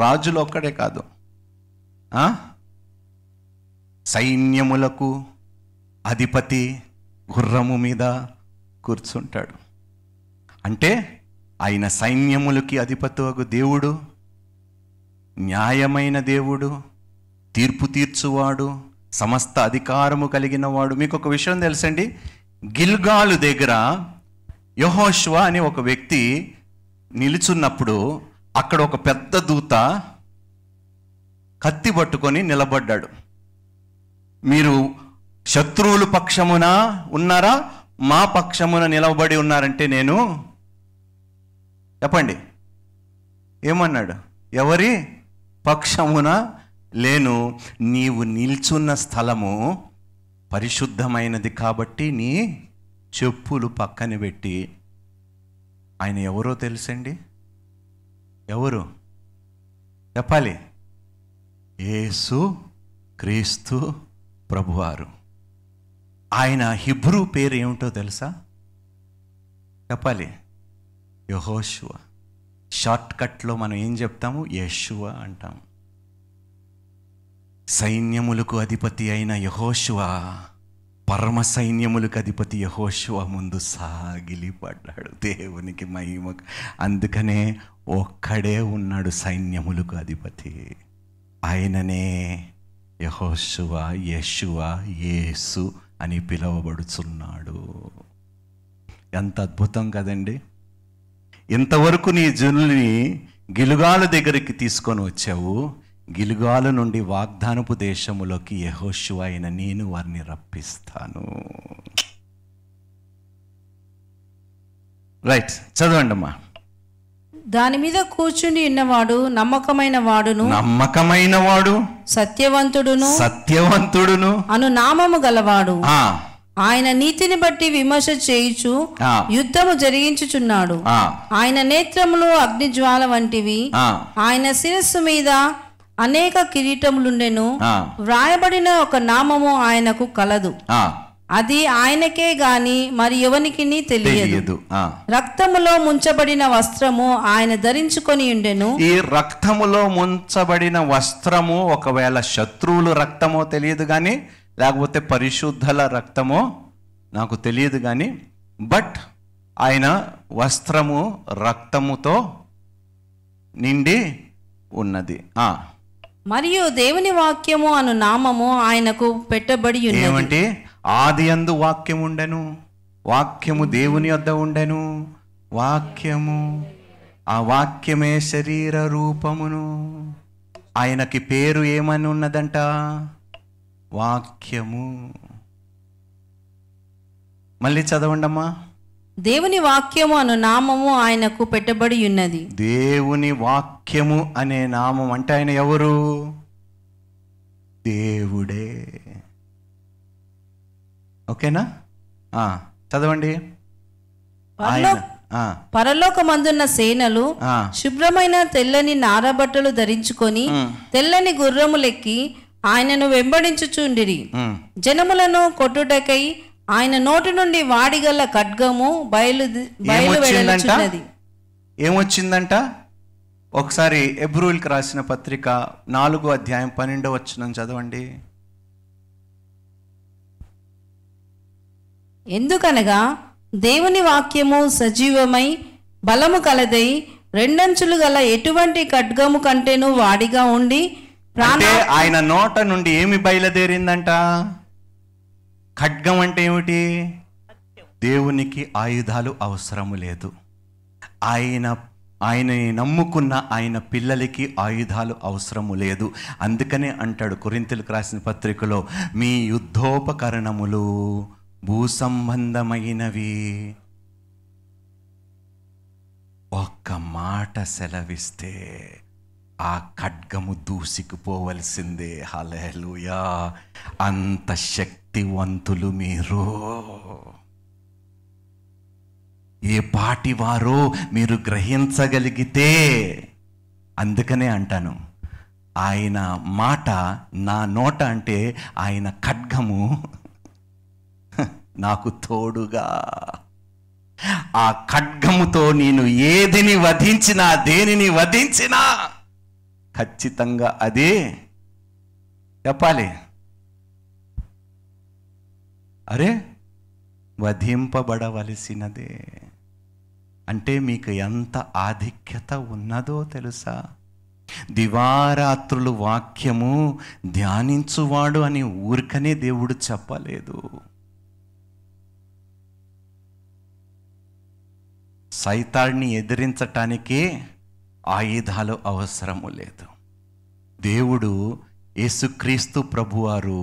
రాజులు ఒక్కడే కాదు, సైన్యములకు అధిపతి గుర్రము మీద కూర్చుంటాడు. అంటే ఆయన సైన్యములకి అధిపతివగు దేవుడు, న్యాయమైన దేవుడు, తీర్పు తీర్చువాడు, సమస్త అధికారము కలిగిన వాడు. మీకు ఒక విషయం తెలుసండి, గిల్గాలు దగ్గర యెహోషువ అనే ఒక వ్యక్తి నిలుచున్నప్పుడు అక్కడ ఒక పెద్ద దూత కత్తి పట్టుకొని నిలబడ్డాడు. మీరు శత్రువుల పక్షమున ఉన్నారా, మా పక్షమున నిలబడి ఉన్నారంటే నేను చెప్పండి ఏమన్నాడు? ఎవరి పక్షమున లేను, నీవు నిల్చున్న స్థలము పరిశుద్ధమైనది కాబట్టి నీ చెప్పులు పక్కన పెట్టి. ఆయన ఎవరో తెలుసండి? ఎవరు చెప్పాలి? యేసు క్రీస్తు ప్రభువారు. ఆయన హిబ్రూ పేరు ఏమిటో తెలుసా? చెప్పాలి, యెహోషువ. షార్ట్ కట్లో మనం ఏం చెప్తాము? యేషువ అంటాము. సైన్యములకు అధిపతి అయిన యెహోషువ, పరమ సైన్యములకు అధిపతి యెహోషువ ముందు సాగిలిపడ్డాడు. దేవునికి మహిమ. అందుకనే ఒక్కడే ఉన్నాడు సైన్యములకు అధిపతి, ఆయననే యెహోషువ, యేషువ, యేసు అని పిలువబడుచున్నాడు. ఎంత అద్భుతం కదండి! ఇంతవరకు నీ జనుల్ని గిలుగాలు దగ్గరికి తీసుకొని వచ్చావు, గిలుగాలు నుండి వాగ్దానపు దేశములోకి యెహోషువ అయిన నేను వారిని రప్పిస్తాను. రైట్, చదవండి అమ్మా. దాని మీద కూర్చుని ఉన్నవాడు నమ్మకమైన వాడును, నమ్మకమైన వాడు, సత్యవంతుడును, సత్యవంతుడును అను నామము గలవాడు. ఆయన నీతిని బట్టి విమర్శ చేయుచు యుద్ధము జరిగించుచున్నాడు. ఆయన నేత్రములు అగ్నిజ్వాల వంటివి, ఆయన శిరస్సు మీద అనేక కిరీటములుండెను. వ్రాయబడిన ఒక నామము ఆయనకు కలదు, అది ఆయనకే గాని మరి ఎవనికి తెలియదు. రక్తములో ముంచబడిన వస్త్రము ఆయన ధరించుకొని ఉండెను. ఈ రక్తములో ముంచబడిన వస్త్రము ఒకవేళ శత్రువులు రక్తమో తెలియదు గాని, లేకపోతే పరిశుద్ధుల రక్తమో నాకు తెలియదు గాని, బట్ ఆయన వస్త్రము రక్తముతో నిండి ఉన్నది. ఆ మరియు దేవుని వాక్యము అను నామము ఆయనకు పెట్టబడి ఉన్నది. ఏమంటే ఆదియందు వాక్యము ఉండెను, వాక్యము దేవుని యొద్ద ఉండెను, వాక్యము, ఆ వాక్యమే శరీర రూపమును. ఆయనకి పేరు ఏమని ఉన్నదంట? వాక్యము. మళ్ళీ చదవండమ్మా. దేవుని వాక్యము అను నామము ఆయనకు పెట్టబడి ఉన్నది. దేవుని వాక్యము అనే నామం అంటే ఆయన ఎవరు? దేవుడే. ఓకేనా? చదవండి. పరలోకమందున్న సేనలు శుభ్రమైన తెల్లని నారబట్టలు ధరించుకొని తెల్లని గుర్రములెక్కి ఆయనను వెంబడించుచుండిరి. జనములను కొట్టుటకై ఆయన నోటి నుండి వాడిగల ఖడ్గము బయలు బయలువెడచున్నది. ఏమొచ్చిందంట? ఒకసారి హెబ్రూయులకు రాసిన పత్రిక నాలుగో అధ్యాయం పన్నెండవ వచనం చదవండి. ఎందుకనగా దేవుని వాక్యము సజీవమై బలము కలదై రెండంచులు గల ఎటువంటి ఖడ్గము కంటేను వాడిగా ఉండి ఆయన నోట నుండి ఏమి బయలుదేరిందంట? ఖడ్గం అంటే ఏమిటి? దేవునికి ఆయుధాలు అవసరము లేదు. ఆయన ఆయనని నమ్ముకున్న ఆయన పిల్లలకి ఆయుధాలు అవసరము లేదు. అందుకనే అంటాడు కొరింథీయులకు రాసిన పత్రికలో, మీ యుద్ధోపకరణములు భూసంబంధమైనవి. ఒక్క మాట సెలవిస్తే ఆ ఖడ్గము దూసుకుపోవలసిందే. హల్లెలూయా! అంత శక్తివంతులు మీరు. ఏ పాటి వారో మీరు గ్రహించగలిగితే. అందుకనే అంటాను, ఆయన మాట నా నోట అంటే ఆయన ఖడ్గము నాకు తోడుగా. ఆ ఖడ్గముతో నేను ఏదిని వధించినా దేనిని వధించినా ఖచ్చితంగా అదే చెప్పాలి. అరే, వధింపబడవలసినదే. అంటే మీకు ఎంత ఆధిక్యత ఉన్నదో తెలుసా? దివారాత్రులు వాక్యము ధ్యానించువాడు అని ఊరికనే దేవుడు చెప్పలేదు. సైతాన్ని ఎదిరించటానికి ఆయుధాలు అవసరము లేదు. దేవుడు యేసుక్రీస్తు ప్రభువారు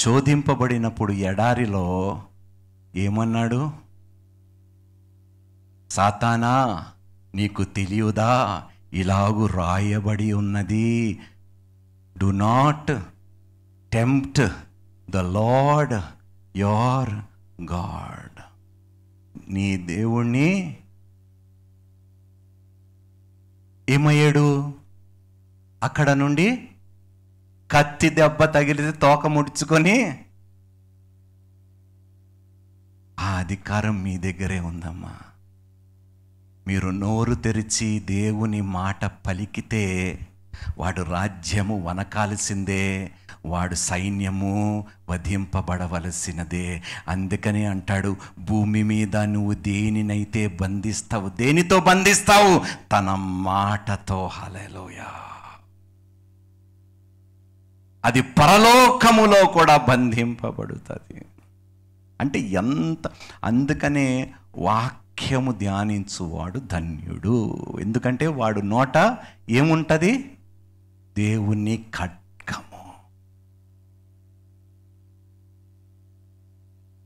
శోధింపబడినప్పుడు ఎడారిలో ఏమన్నాడు? సాతానా, నీకు తెలియదా ఇలాగు రాయబడి ఉన్నది, do not tempt the Lord your God. నీ దేవుణ్ణి ఏమయ్యాడు? అక్కడ నుండి కత్తి దెబ్బ తగిలితే తోక ముడుచుకొని, ఆ అధికారం మీ దగ్గరే ఉందమ్మా. మీరు నోరు తెరిచి దేవుని మాట పలికితే వాడు రాజ్యము వనకాల్సిందే, వాడు సైన్యము వధింపబడవలసినదే. అందుకనే అంటాడు, భూమి మీద నువ్వు దేనినైతే బంధిస్తావు, దేనితో బంధిస్తావు? తన మాటతో. హల్లెలూయా! అది పరలోకములో కూడా బంధింపబడుతుంది. అంటే ఎంత, అందుకనే వాక్యము ధ్యానించువాడు ధన్యుడు. ఎందుకంటే వాడు నోట ఏముంటుంది? దేవుని ఖడ్గము.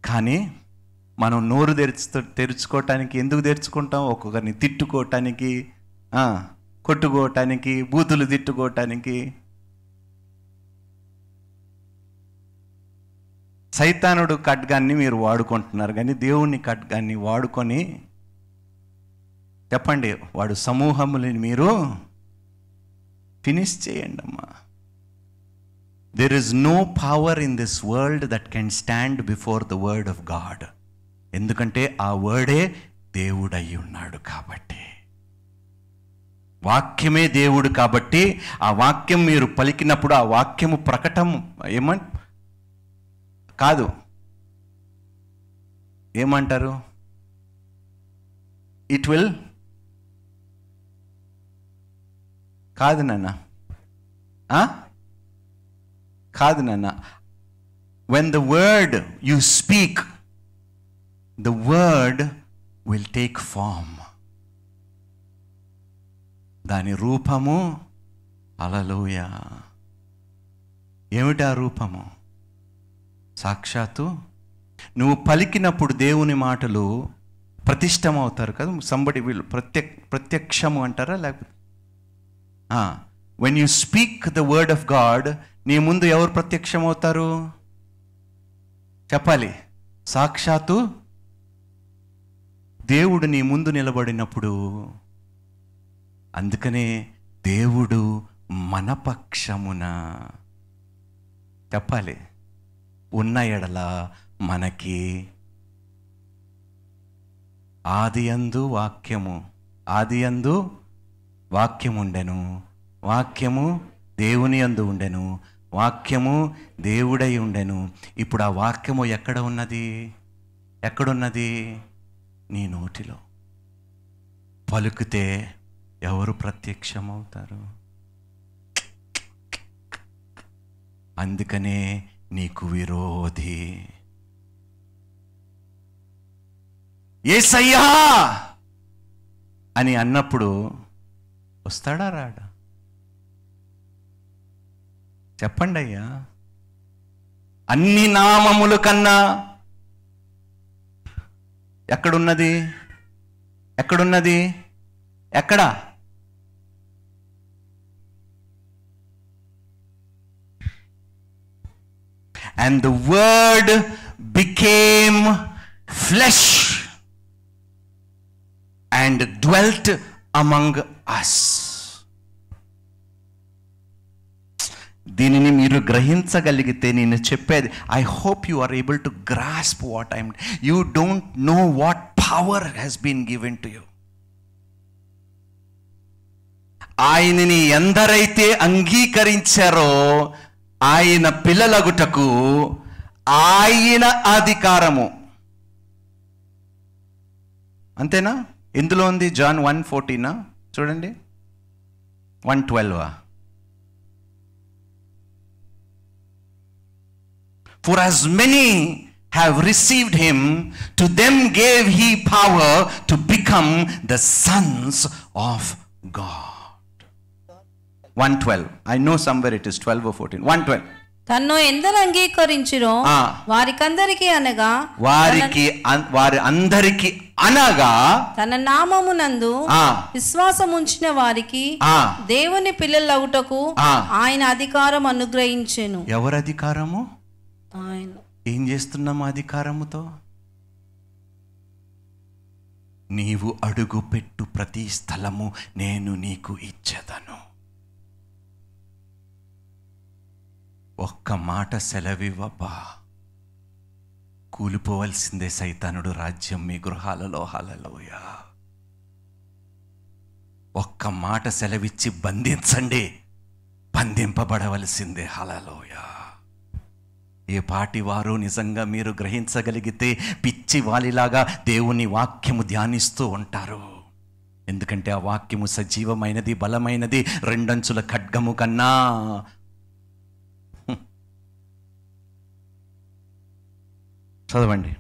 కానీ మనం నోరు తెరుచు తెరుచుకోవటానికి ఎందుకు తెరుచుకుంటాం? ఒక్కొక్కరిని తిట్టుకోవటానికి, కొట్టుకోవటానికి, బూతులు తిట్టుకోవటానికి. సైతానుడు ఖడ్గాన్ని మీరు వాడుకుంటున్నారు, కానీ దేవుని ఖడ్గాన్ని వాడుకొని చెప్పండి, వాడు సమూహములని మీరు ఫినిష్ చేయండి అమ్మా. There is no power in this world that can stand before the word of God. ఎందుకంటే ఆ వర్డే దేవుడై ఉన్నాడు కాబట్టి, వాక్యమే దేవుడు కాబట్టి, ఆ వాక్యం మీరు పలికినప్పుడు ఆ వాక్యము ప్రకటం ఏమన్ కాదు, ఏమంటారు? ఇట్ విల్ కాదు నాన్న, కాదు నాన్న. When the word you speak, the word will take form. దాని రూపము. హల్లెలూయా! ఏమిటా రూపము? సాక్షాత్తు నువ్వు పలికినప్పుడు దేవుని మాటలు ప్రతిష్టం అవుతారు కదా. సంబడి విల్ ప్రత్యక్ ప్రత్యక్షము అంటారా లేకపోతే when you speak the word of God నీ ముందు ఎవరు ప్రత్యక్షం అవుతారు చెప్పాలి? సాక్షాత్తు దేవుడు నీ ముందు నిలబడినప్పుడు. అందుకనే దేవుడు మన పక్షమున చెప్పాలి, ఉన్న ఎడల మనకి ఆదియందు వాక్యము, ఆదియందు వాక్యం ఉండెను, వాక్యము దేవుని యందు ఉండెను, వాక్యము దేవుడై ఉండెను. ఇప్పుడు ఆ వాక్యము ఎక్కడ ఉన్నది? ఎక్కడున్నది? నీ నోటిలో. పలుకితే ఎవరు ప్రత్యక్షమవుతారు? అందుకనే నీకు విరోధి యేసయ్యా అని అన్నప్పుడు వస్తాడా రాడా? చెప్పండి అయ్యా. అన్ని నామముల కన్నా ఎక్కడున్నది? ఎక్కడున్నది? ఎక్కడా? And the word became flesh and dwelt among us. దీనిని మీరు గ్రహించగలిగితే, నేను చెప్పేది, I hope you are able to grasp what I'm. You don't know what power has been given to you. ఆయనని ఎందరైతే అంగీకరించారో ఆయన పిల్లలగుటకు ఆయన అధికారము. అంతేనా? ఎందులో ఉంది? జాన్ వన్ ఫోర్టీనా? చూడండి, వన్ ట్వెల్వా? For as many have received him, to them gave he power to become the sons of God. one twelve. I know somewhere it is twelve or fourteen. one twelve. తన్ను ఎందరు అంగీకరించిరో వారికందరికి అనగా వారికి వారి అందరికి అనగా తన నామమునందు విశ్వాసముంచిన వారికి దేవుని పిల్లలగుటకు ఆయన అధికారం అనుగ్రహించెను. ఎవరి అధికారము? ఆయన. ఏం చేస్తున్నాము అధికారముతో? నీవు అడుగు పెట్టు ప్రతి స్థలము నేను నీకు ఇచ్చేదను. ఒక్క మాట సెలవివ్వబ్బా, కూలిపోవలసిందే సైతానుడు రాజ్యం మీ గృహాలలో. హల్లెలూయా. ఒక్క మాట సెలవిచ్చి బంధించండి, బంధింపబడవలసిందే. హల్లెలూయా. ఏ పాటి వారు నిజంగా మీరు గ్రహించగలిగితే పిచ్చి వాలిలాగా దేవుని వాక్యము ధ్యానిస్తూ ఉంటారు. ఎందుకంటే ఆ వాక్యము సజీవమైనది, బలమైనది, రెండంచుల ఖడ్గము కన్నా చదవండి.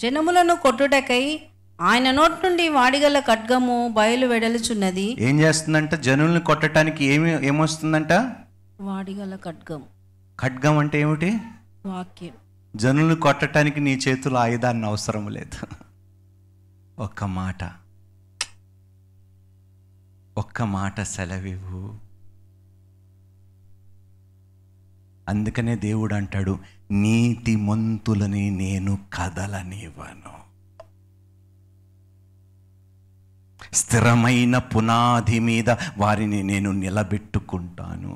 జనములను కొట్టుటకై ఆయన నోటి నుండి వాడిగల ఖడ్గము బయలు వెడలుచున్నది. ఏం చేస్తుందంట? జనులను కొట్టడానికి ఏమి ఏమొస్తుందంట? వాడిగల ఖడ్గము. ఖడ్గం అంటే ఏమిటి? వాక్యం. జనులు కొట్టడానికి నీ చేతులు ఆయుధాన్ని అవసరం లేదు. ఒక్క మాట, ఒక్క మాట సెలవివ్వు. అందుకనే దేవుడు అంటాడు, నీతి మంతులని నేను కదలనివ్వను. స్థిరమైన పునాది మీద వారిని నేను నిలబెట్టుకుంటాను.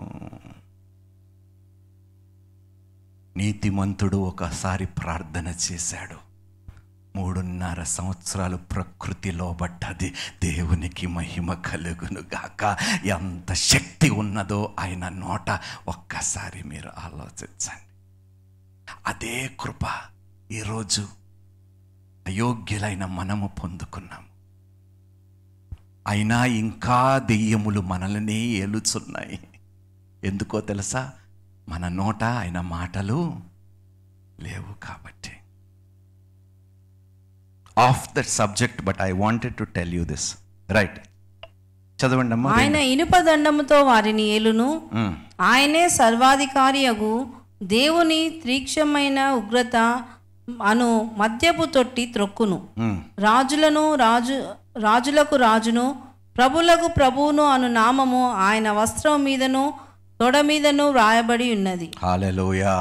నీతిమంతుడు ఒకసారి ప్రార్థన చేశాడు, మూడున్నర సంవత్సరాలు ప్రకృతిలో పడ్డది. దేవునికి మహిమ కలుగునుగాక. ఎంత శక్తి ఉన్నదో ఆయన నోట. ఒక్కసారి మీరు ఆలోచించండి. అదే కృప ఈరోజు అయోగ్యులైన మనము పొందుకున్నాము. అయినా ఇంకా దెయ్యములు మనల్ని ఏలుచున్నాయి. ఎందుకో తెలుసా? మన నోట ఆయన మాటలు లేవు కాబట్టి. Of that subject, but I wanted to tell you this, right? చదవండి అమ్మా. ఆయన ఇనుప దండముతో వారిని ఏలును, ఆయనే సర్వాధికారియగు దేవుని తీక్షమైన ఉగ్రత అను మద్యపు తొట్టి త్రొక్కును, రాజులను రాజు రాజులకు రాజును, ప్రభులకు ప్రభువును అను నామము ఆయన వస్త్రం మీదను తొడ మీదను వ్రాయబడి ఉన్నది. హల్లెలూయా.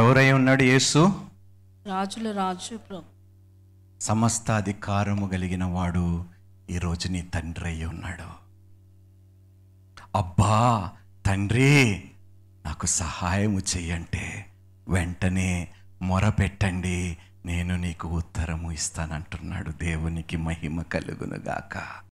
ఎవరై ఉన్నాడు యేసు? రాజుల రాజు, ప్రభు, సమస్త అధికారము కలిగిన వాడు ఈరోజు నీ తండ్రి అయి ఉన్నాడు. అబ్బా తండ్రి నాకు సహాయము చెయ్యంటే వెంటనే మొరపెట్టండి, నేను నీకు ఉత్తరము ఇస్తానంటున్నాడు. దేవునికి మహిమ కలుగునుగాక.